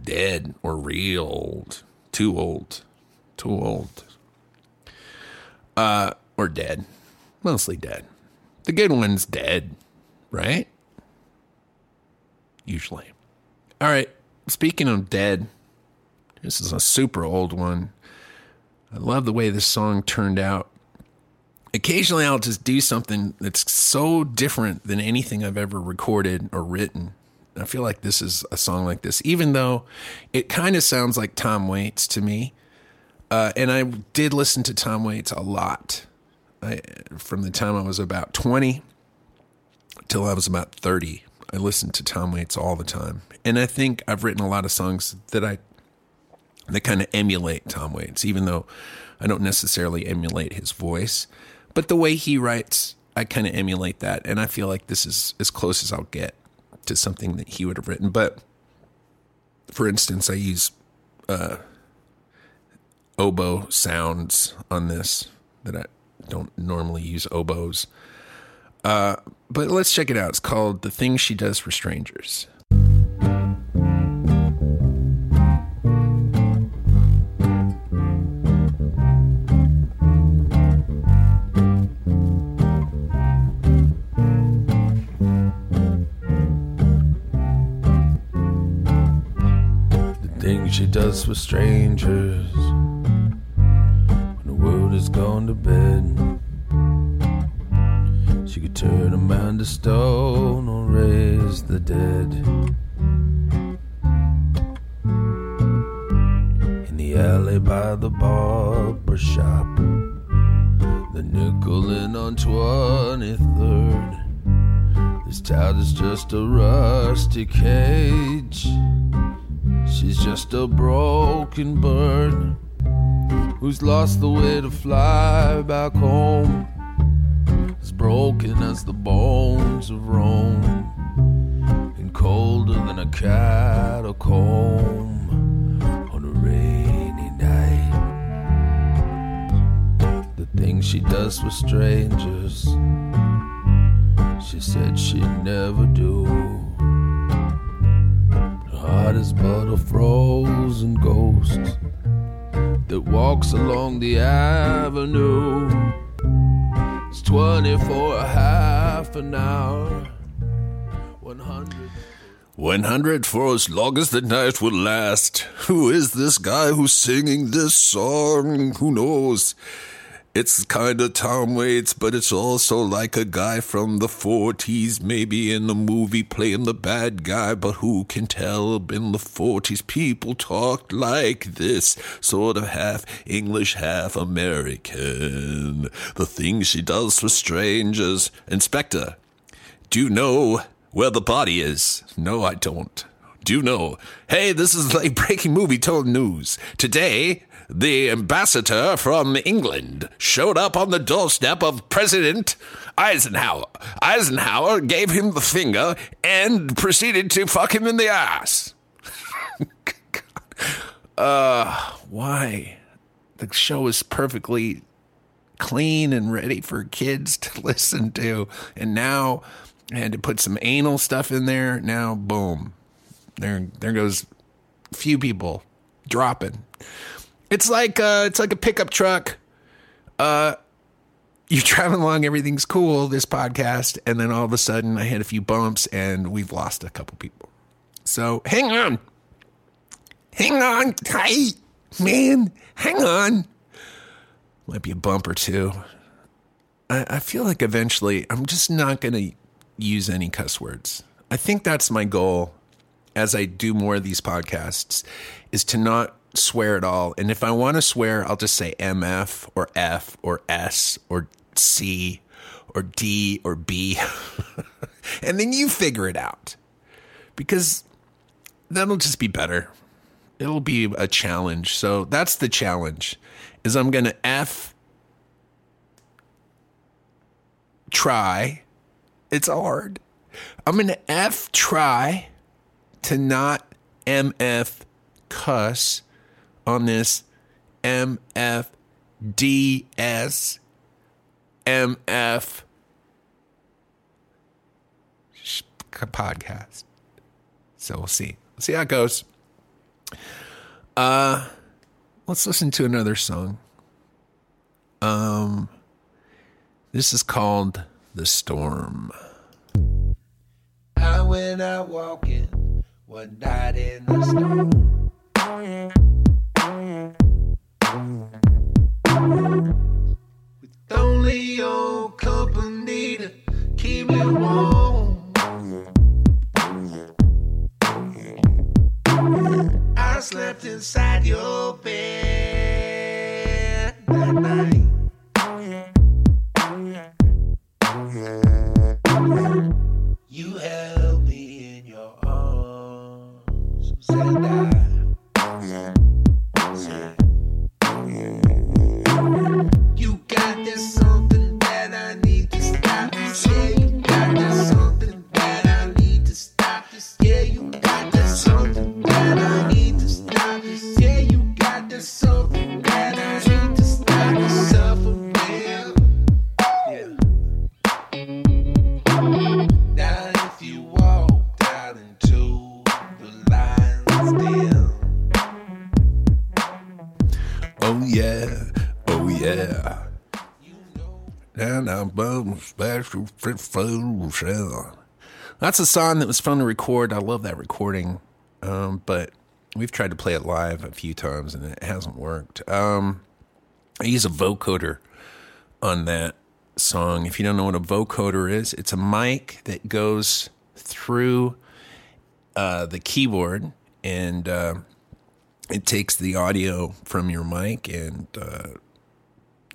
dead or real old, too old, or dead, mostly dead. The good one's dead, right? Usually. All right. Speaking of dead, this is a super old one. I love the way this song turned out. Occasionally I'll just do something that's so different than anything I've ever recorded or written. I feel like this is a song like this, even though it kind of sounds like Tom Waits to me. And I did listen to Tom Waits a lot from the time I was about 20 till I was about 30. I listened to Tom Waits all the time. And I think I've written a lot of songs that kind of emulate Tom Waits, even though I don't necessarily emulate his voice. But the way he writes, I kind of emulate that. And I feel like this is as close as I'll get to something that he would have written. But for instance, I use oboe sounds on this that I don't normally use oboes. But let's check it out. It's called The Thing She Does for Strangers. She does for strangers when the world has gone to bed. She could turn a man to stone or raise the dead. In the alley by the barber shop, the nickel in on 23rd. This town is just a rusty cage. She's just a broken bird who's lost the way to fly back home, as broken as the bones of Rome and colder than a catacomb on a rainy she does for strangers, she said she'd never do. Her heart is but a frozen ghost that walks along the avenue. It's 24 half an hour, 100. 100 for as long as the night will last. Who is this guy who's singing this song? Who knows? It's kind of Tom Waits, but it's also like a guy from the 40s, maybe in the movie playing the bad guy, but who can tell? In the 40s, people talked like this, sort of half English, half American. The Thing She Does for Strangers. Inspector, do you know where the body is? No, I don't. Do you know? Hey, this is like breaking movie told news. Today, the ambassador from England showed up on the doorstep of President Eisenhower. Eisenhower gave him the finger and proceeded to fuck him in the ass. Why? The show is perfectly clean and ready for kids to listen to, and now I had to put some anal stuff in there. Now, boom. There goes few people dropping. It's like a pickup truck. You're driving along, everything's cool, this podcast, and then all of a sudden I hit a few bumps and we've lost a couple people. So hang on. Hang on tight, man. Hang on. Might be a bump or two. I feel like eventually I'm just not going to use any cuss words. I think that's my goal as I do more of these podcasts, is to not swear at all. And if I want to swear, I'll just say MF or F or S or C or D or B. And then you figure it out, because that'll just be better. It'll be a challenge. So that's the challenge, is I'm going to F try. It's hard. I'm going to F try to not MF cuss on this MFDS MF podcast. So we'll see. We'll see how it goes. Let's listen to another song. This is called The Storm. I went out walking one night in the storm. With only your company to keep me warm. I slept inside your bed that night. You held me in your arms, said you got this something that I need to stop this. Yeah, you got this something that I need to stop this. Yeah, you got this something that I need to stop this. Yeah, you got this something that I need to stop this. Suffering. Yeah. Now if you walk down into the line still. Oh yeah. Oh yeah. And I'm special for. That's a song that was fun to record. I love that recording. But we've tried to play it live a few times and it hasn't worked. I use a vocoder on that song. If you don't know what a vocoder is, it's a mic that goes through the keyboard, and it takes the audio from your mic and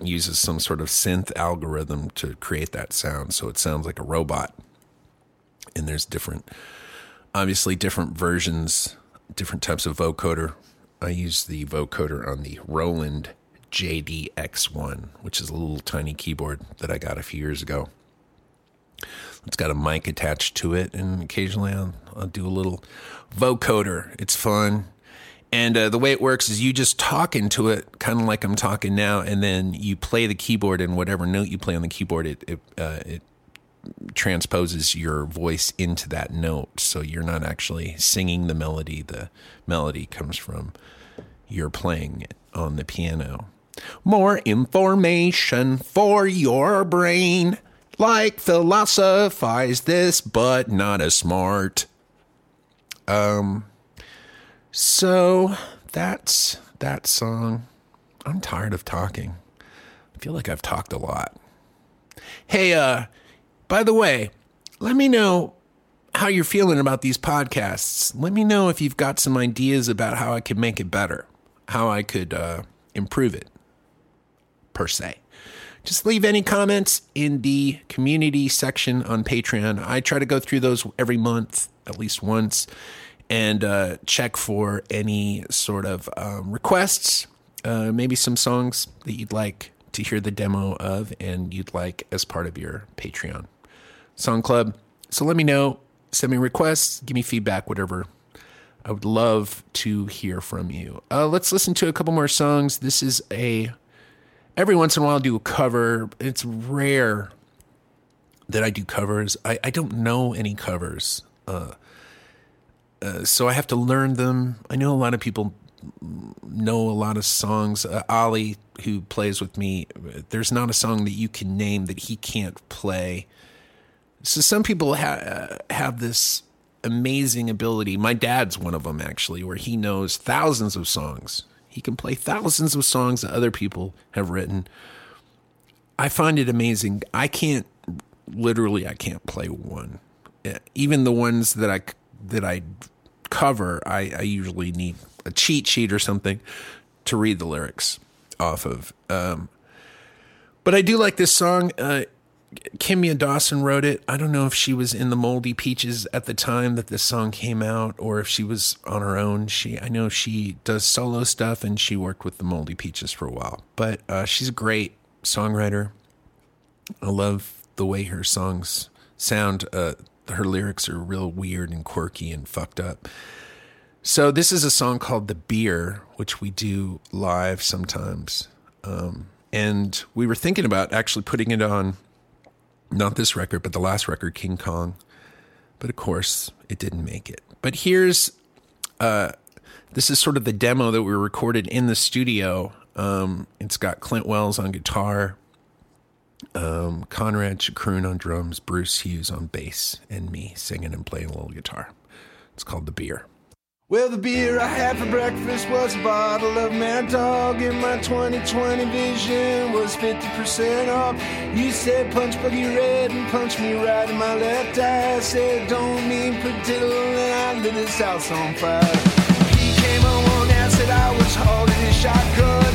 uses some sort of synth algorithm to create that sound, so it sounds like a robot. And there's different versions, different types of vocoder. I use the vocoder on the Roland JDX1, which is a little tiny keyboard that I got a few years ago. It's got a mic attached to it, and occasionally I'll do a little vocoder. It's fun. And the way it works is you just talk into it, kind of like I'm talking now, and then you play the keyboard, and whatever note you play on the keyboard, it transposes your voice into that note. So you're not actually singing the melody. The melody comes from your playing on the piano. More information for your brain, like Philosophize This, but not as smart. So that's that song. I'm tired of talking. I feel like I've talked a lot. Hey, by the way, let me know how you're feeling about these podcasts. Let me know if you've got some ideas about how I could make it better, how I could improve it, per se. Just leave any comments in the community section on Patreon. I try to go through those every month, at least once, and check for any sort of requests, maybe some songs that you'd like to hear the demo of and you'd like as part of your Patreon Song Club. So let me know. Send me requests. Give me feedback, whatever. I would love to hear from you. Let's listen to a couple more songs. This is every once in a while I'll do a cover. It's rare that I do covers. I don't know any covers. So I have to learn them. I know a lot of people know a lot of songs. Ollie, who plays with me, there's not a song that you can name that he can't play. So some people have this amazing ability. My dad's one of them, actually, where he knows thousands of songs. He can play thousands of songs that other people have written. I find it amazing. I can't play one. Even the ones that I cover, I usually need a cheat sheet or something to read the lyrics off of. But I do like this song. Kimya Dawson wrote it. I don't know if she was in the Moldy Peaches at the time that this song came out or if she was on her own. I know she does solo stuff and she worked with the Moldy Peaches for a while. But she's a great songwriter. I love the way her songs sound. Her lyrics are real weird and quirky and fucked up. So this is a song called The Beer, which we do live sometimes. And we were thinking about actually putting it on, not this record, but the last record, King Kong. But of course, it didn't make it. But here's, this is sort of the demo that we recorded in the studio. It's got Clint Wells on guitar, Conrad Chacroon on drums, Bruce Hughes on bass, and me singing and playing a little guitar. It's called The Beer. Well, the beer I had for breakfast was a bottle of Mad Dog, and my 20/20 vision was 50% off. You said punch, but you read and punched me right in my left eye. I said don't mean prettill, and I lit his house on fire. He came on and said I was holding his shotgun.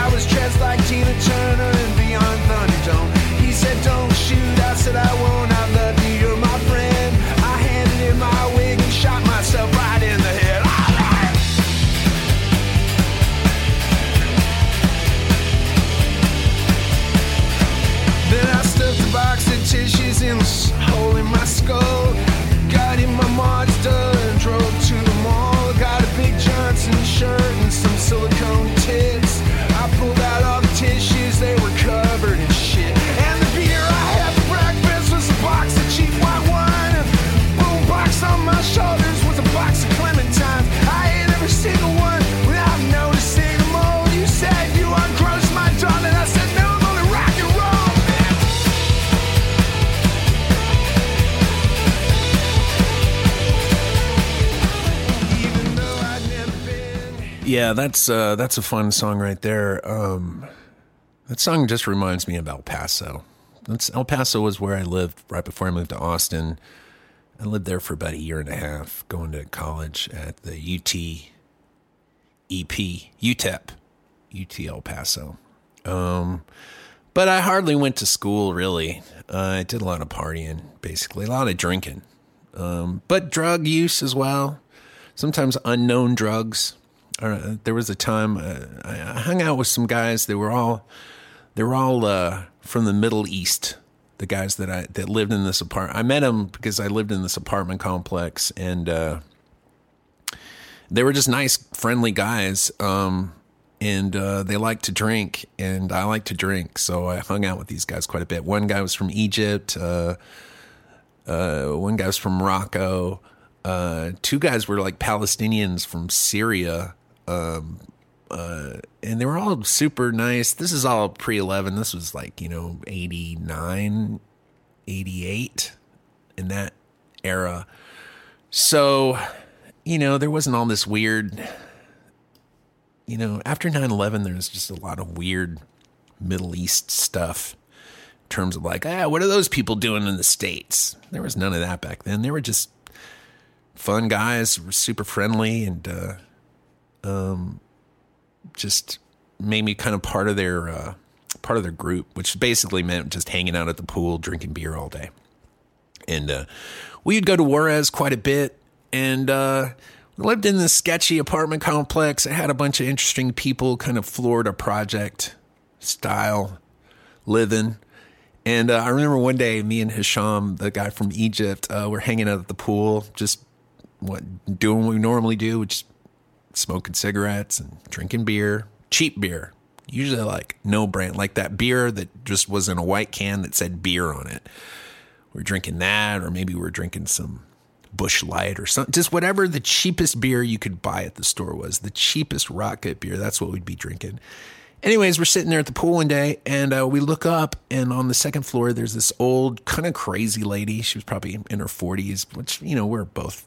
I was dressed like Tina Turner and Beyond Thunderdome. He said, don't shoot. I said, I won't. I love you. You're my friend. I handed him my wig and shot myself right in the head. Then I stuffed the box of tissues in the hole in my skull. Got in my Mazda and drove to the mall. Got a big Johnson shirt and some silicone tits. I pulled out all the tissues, they were covered in shit. And the beer I had for breakfast was a box of cheap white wine. A boom box on my shoulders was a box of clementines. I ate every single one without noticing them all. You said you are gross, my darling. I said no, I'm only rock and roll, man. Even though I'd never been. Yeah, that's a fun song right there. That song just reminds me of El Paso. El Paso was where I lived right before I moved to Austin. I lived there for about a year and a half, going to college at the UT El Paso. But I hardly went to school, really. I did a lot of partying, basically, a lot of drinking. But drug use as well, sometimes unknown drugs. There was a time I hung out with some guys. They were all from the Middle East. The guys that lived in this apartment. I met them because I lived in this apartment complex, and They were just nice, friendly guys. They liked to drink, and I like to drink. So I hung out with these guys quite a bit. One guy was from Egypt. One guy was from Morocco. Two guys were like Palestinians from Syria. And they were all super nice. This is all pre-11. This was like, 89, 88 in that era. So, there wasn't all this weird, after 9/11, there's just a lot of weird Middle East stuff in terms of like, what are those people doing in the States? There was none of that back then. They were just fun guys, were super friendly, and, just made me kind of part of their group, which basically meant just hanging out at the pool, drinking beer all day. And we'd go to Juarez quite a bit, and we lived in this sketchy apartment complex. It had a bunch of interesting people, kind of Florida project style living. And I remember one day, me and Hisham, the guy from Egypt, were hanging out at the pool, just doing what we normally do, which is smoking cigarettes and drinking beer, cheap beer, usually like no brand, like that beer that just was in a white can that said beer on it. We're drinking that, or maybe we're drinking some Bush Light or something, just whatever the cheapest beer you could buy at the store was, the cheapest rocket beer. That's what we'd be drinking. Anyways, we're sitting there at the pool one day, and we look up, and on the second floor, there's this old kind of crazy lady. She was probably in her 40s, which, we're both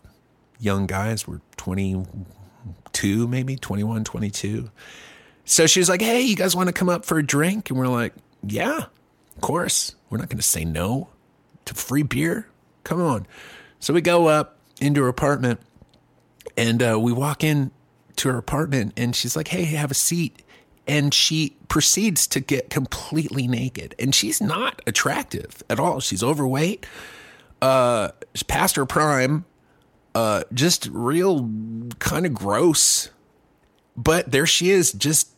young guys. We're 22, maybe 21, 22. So she was like, hey, you guys want to come up for a drink? And we're like, yeah, of course. We're not going to say no to free beer. Come on. So we go up into her apartment, and we walk in to her apartment, and she's like, hey, have a seat. And she proceeds to get completely naked, and she's not attractive at all. She's overweight, she's past her prime, just real kind of gross. But there she is, just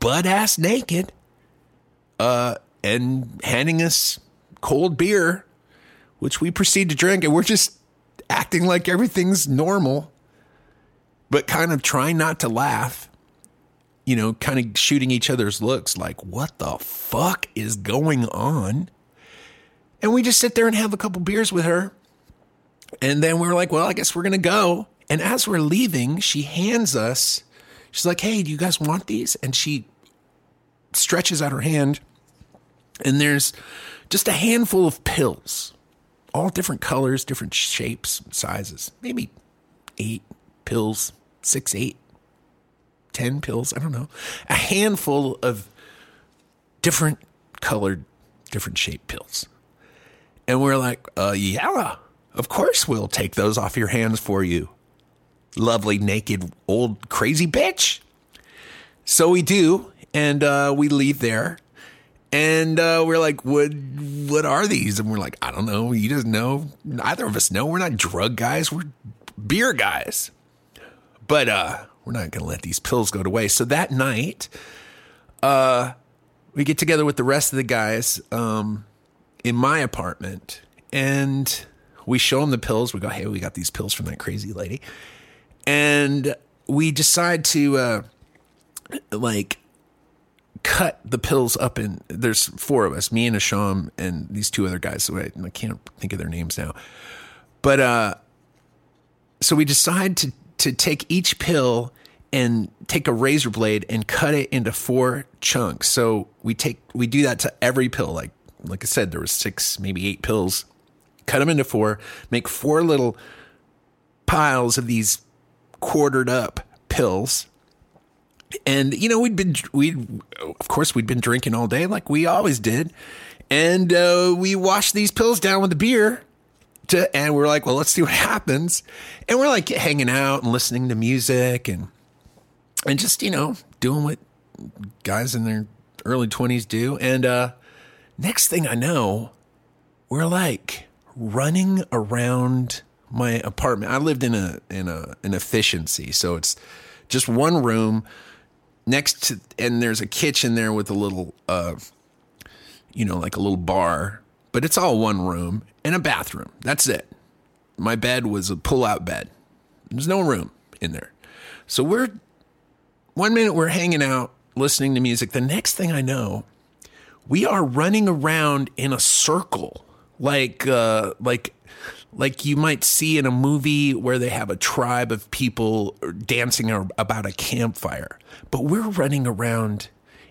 butt ass naked, and handing us cold beer, which we proceed to drink, and we're just acting like everything's normal, but kind of trying not to laugh. Kind of shooting each other's looks like, what the fuck is going on? And we just sit there and have a couple beers with her. And then we were like, well, I guess we're going to go. And as we're leaving, she hands us, she's like, hey, do you guys want these? And she stretches out her hand, and there's just a handful of pills, all different colors, different shapes, sizes, maybe 8 pills, 6, 8. 10 pills, I don't know, a handful of different colored, different shaped pills. And we're like, yeah, of course we'll take those off your hands for you, lovely, naked, old, crazy bitch. So we do, and we leave there, and we're like, what are these? And we're like, I don't know, you just know, neither of us know, we're not drug guys, we're beer guys. But, we're not going to let these pills go to waste. So that night, we get together with the rest of the guys in my apartment, and we show them the pills. We go, hey, we got these pills from that crazy lady. And we decide to cut the pills up in, there's 4 of us, me and Asham and these 2 other guys. So I can't think of their names now. But so we decide to take each pill and take a razor blade and cut it into 4 chunks. So we do that to every pill. Like I said, there was 6, maybe 8 pills, cut them into 4, make 4 little piles of these quartered up pills. And, we'd been drinking all day like we always did. And, we washed these pills down with the beer. And we're like, well, let's see what happens. And we're like hanging out and listening to music and just, doing what guys in their early 20s do. And next thing I know, we're like running around my apartment. I lived in an efficiency. So it's just one room next to, and there's a kitchen there with a little, like a little bar. But it's all one room and a bathroom. That's it. My bed was a pull-out bed. There's no room in there. So we're, one minute we're hanging out, listening to music. The next thing I know, we are running around in a circle, like you might see in a movie where they have a tribe of people dancing about a campfire. But we're running around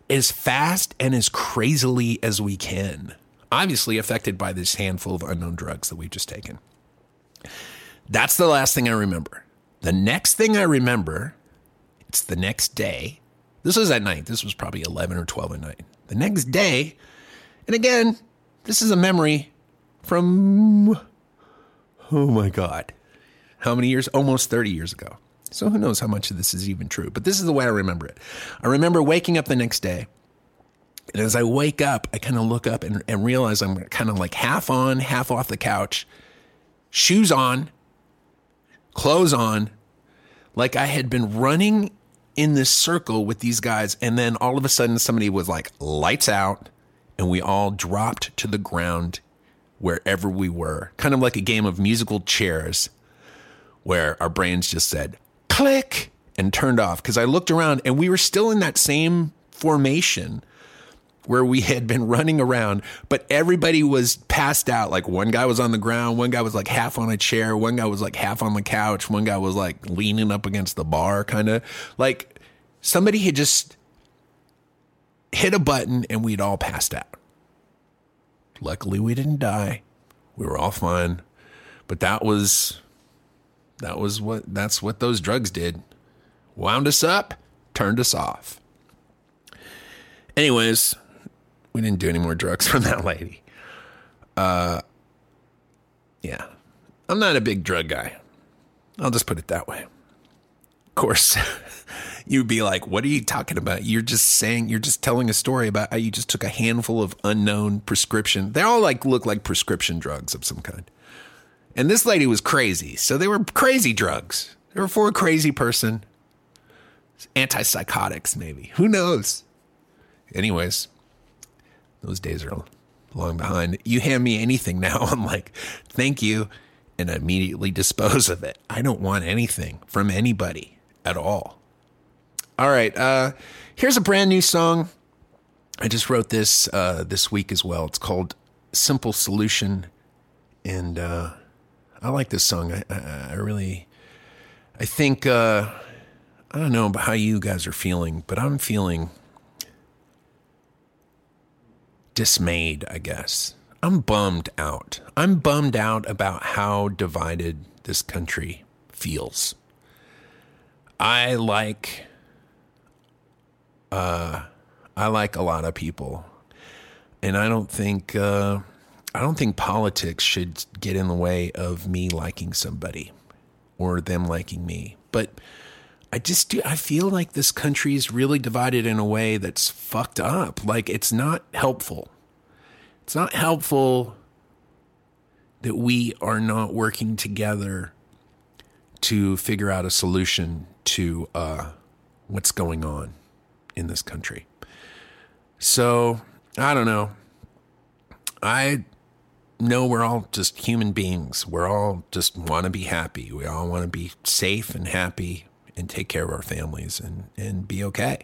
as fast and as crazily as we can, obviously affected by this handful of unknown drugs that we've just taken. That's the last thing I remember. The next thing I remember, it's the next day. This was at night. This was probably 11 or 12 at night. The next day, and again, this is a memory from, oh my God, how many years? Almost 30 years ago. So who knows how much of this is even true, but this is the way I remember it. I remember waking up the next day, and as I wake up, I kind of look up and realize I'm kind of like half on, half off the couch, shoes on, clothes on, like I had been running in this circle with these guys. And then all of a sudden somebody was like, lights out, and we all dropped to the ground wherever we were, kind of like a game of musical chairs where our brains just said click and turned off. Because I looked around and we were still in that same formation where we had been running around, but everybody was passed out. Like one guy was on the ground, one guy was like half on a chair, one guy was like half on the couch, one guy was like leaning up against the bar, kind of like somebody had just hit a button and we'd all passed out. Luckily we didn't die. We were all fine. But that's what those drugs did. Wound us up, turned us off. Anyways, we didn't do any more drugs from that lady. Yeah, I'm not a big drug guy. I'll just put it that way. Of course, you'd be like, what are you talking about? You're just telling a story about how you just took a handful of unknown prescription. They all like look like prescription drugs of some kind. And this lady was crazy. So they were crazy drugs. They were for a crazy person. Antipsychotics, maybe. Who knows? Anyways, those days are long behind. You hand me anything now, I'm like, thank you, and I immediately dispose of it. I don't want anything from anybody at all. All right, here's a brand new song. I just wrote this this week as well. It's called Simple Solution, and I like this song. I think I don't know about how you guys are feeling, but I'm feeling dismayed, I guess. I'm bummed out. I'm bummed out about how divided this country feels. I like a lot of people, and I don't think politics should get in the way of me liking somebody or them liking me. But I feel like this country is really divided in a way that's fucked up. Like, it's not helpful. It's not helpful that we are not working together to figure out a solution to what's going on in this country. So, I don't know. I know we're all just human beings. We're all just want to be happy. We all want to be safe and happy and take care of our families and be okay.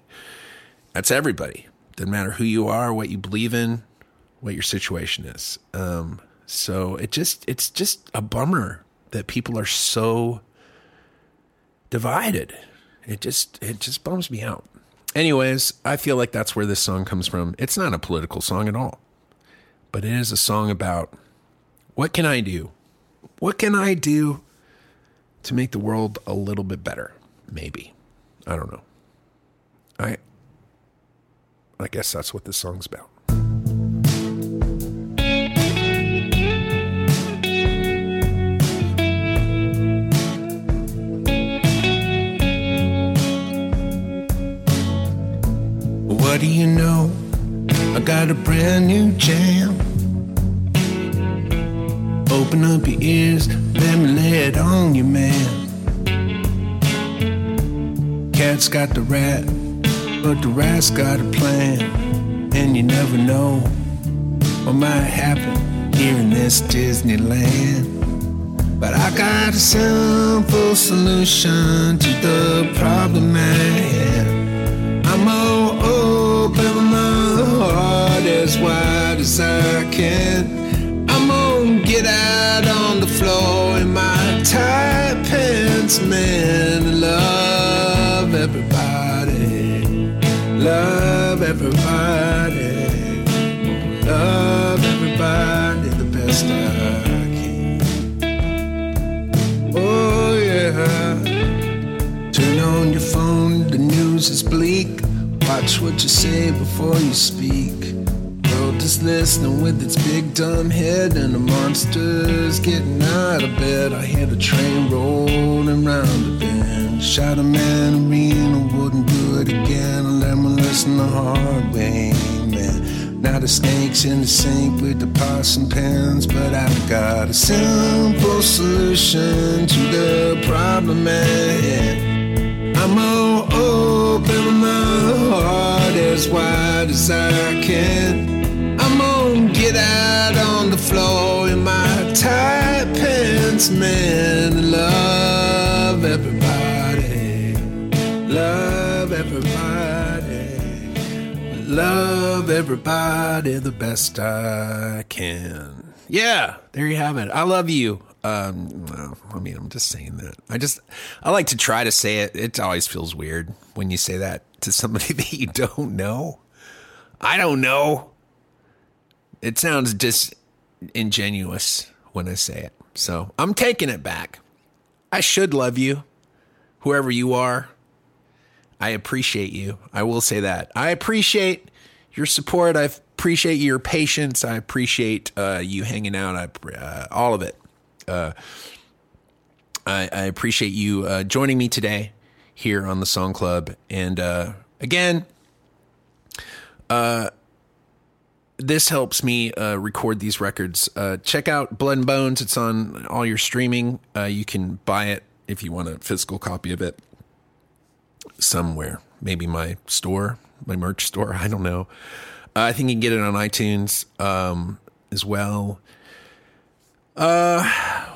That's everybody. Doesn't matter who you are, what you believe in, what your situation is. So it's just a bummer that people are so divided. It just bums me out. Anyways, I feel like that's where this song comes from. It's not a political song at all, but it is a song about what can I do? What can I do to make the world a little bit better? Maybe. I don't know. I guess that's what this song's about. What do you know? I got a brand new jam. Open up your ears, let me lay it on you, man. Cat's got the rat, but the rat's got a plan. And you never know what might happen here in this Disneyland. But I I got a simple solution to the problem at hand. I'm all open, my heart as wide as I can. I'm gonna get out on the floor in my tight pants, man. I love everybody, love everybody, love everybody the best I can. Oh yeah. Turn on your phone, the news is bleak. Watch what you say before you speak. World is listening with its big dumb head, and the monster's getting out of bed. I hear the train rolling round the bend. Shot a man, arena, wouldn't do it again. I let me listen the hard way, man. Now the snake's in the sink with the pots and pans, but I've got a simple solution to the problem at hand. I'm all open, my heart as wide as I can. I'm gonna get out on the floor in my tight pants, man. I love everybody, love everybody, love everybody the best I can. Yeah, there you have it. I love you. I mean, I'm just saying that. I like to try to say it. It always feels weird when you say that to somebody that you don't know. I don't know. It sounds disingenuous when I say it. So I'm taking it back. I should love you, whoever you are. I appreciate you. I will say that. I appreciate your support. I appreciate your patience. I appreciate you hanging out. All of it. I appreciate you joining me today here on the Song Club. And again, this helps me record these records. Check out Blood and Bones. It's on all your streaming. You can buy it if you want a physical copy of it somewhere. Maybe my store, my merch store. I don't know. I think you can get it on iTunes as well.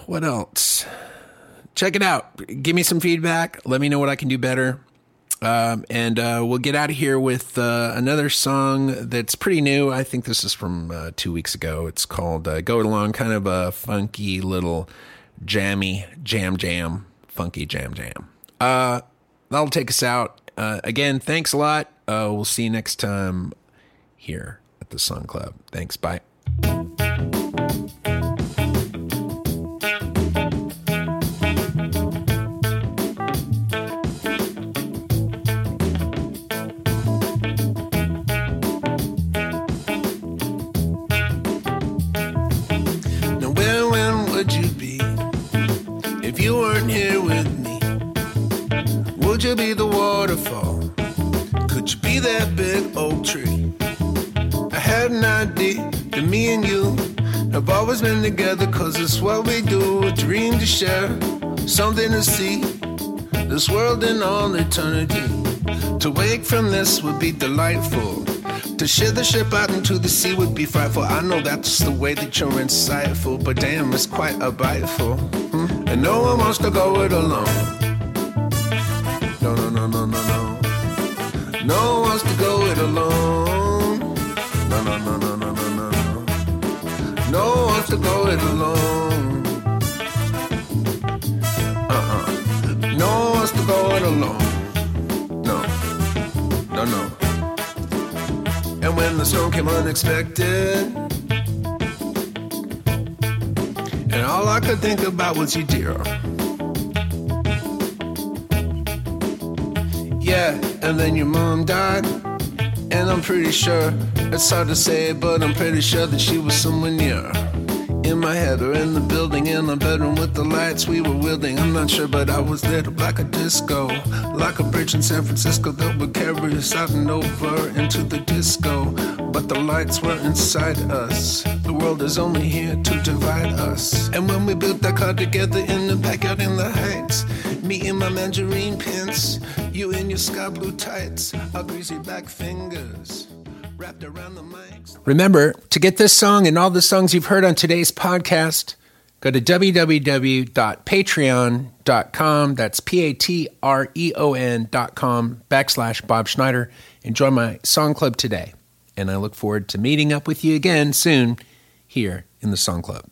What else? Check it out. Give me some feedback. Let me know what I can do better. And we'll get out of here with another song that's pretty new. I think this is from 2 weeks ago. It's called Go It Along, kind of a funky little jammy jam, funky jam. That'll take us out. Again, thanks a lot. We'll see you next time here at the Song Club. Thanks. Bye. Could you be the waterfall? Could you be that big old tree? I had an idea that me and you have always been together, cause it's what we do, a dream to share, something to see, this world in all eternity. To wake from this would be delightful. To share the ship out into the sea would be frightful. I know that's the way that you're insightful, but damn, it's quite a biteful. And no one wants to go it alone. No one wants to go it alone. No, no, no, no, no, no, no. No one wants to go it alone. No one wants to go it alone. No, no, no. And when the storm came unexpected, and all I could think about was you, dear. Yeah, and then your mom died, and I'm pretty sure, it's hard to say, but I'm pretty sure that she was somewhere near. In my head or in the building, in the bedroom with the lights we were wielding. I'm not sure, but I was lit up like a disco, like a bridge in San Francisco that would carry us out and over into the disco. But the lights were inside us. The world is only here to divide us. And when we built that car together in the backyard in the Heights, me in my mandarin pants, you in your sky blue tights, our greasy back fingers wrapped around the mics. Remember, to get this song and all the songs you've heard on today's podcast, Go to www.patreon.com, that's patreon.com/Bob Schneider, and join my Song Club today. And I look forward to meeting up with you again soon here in the Song Club.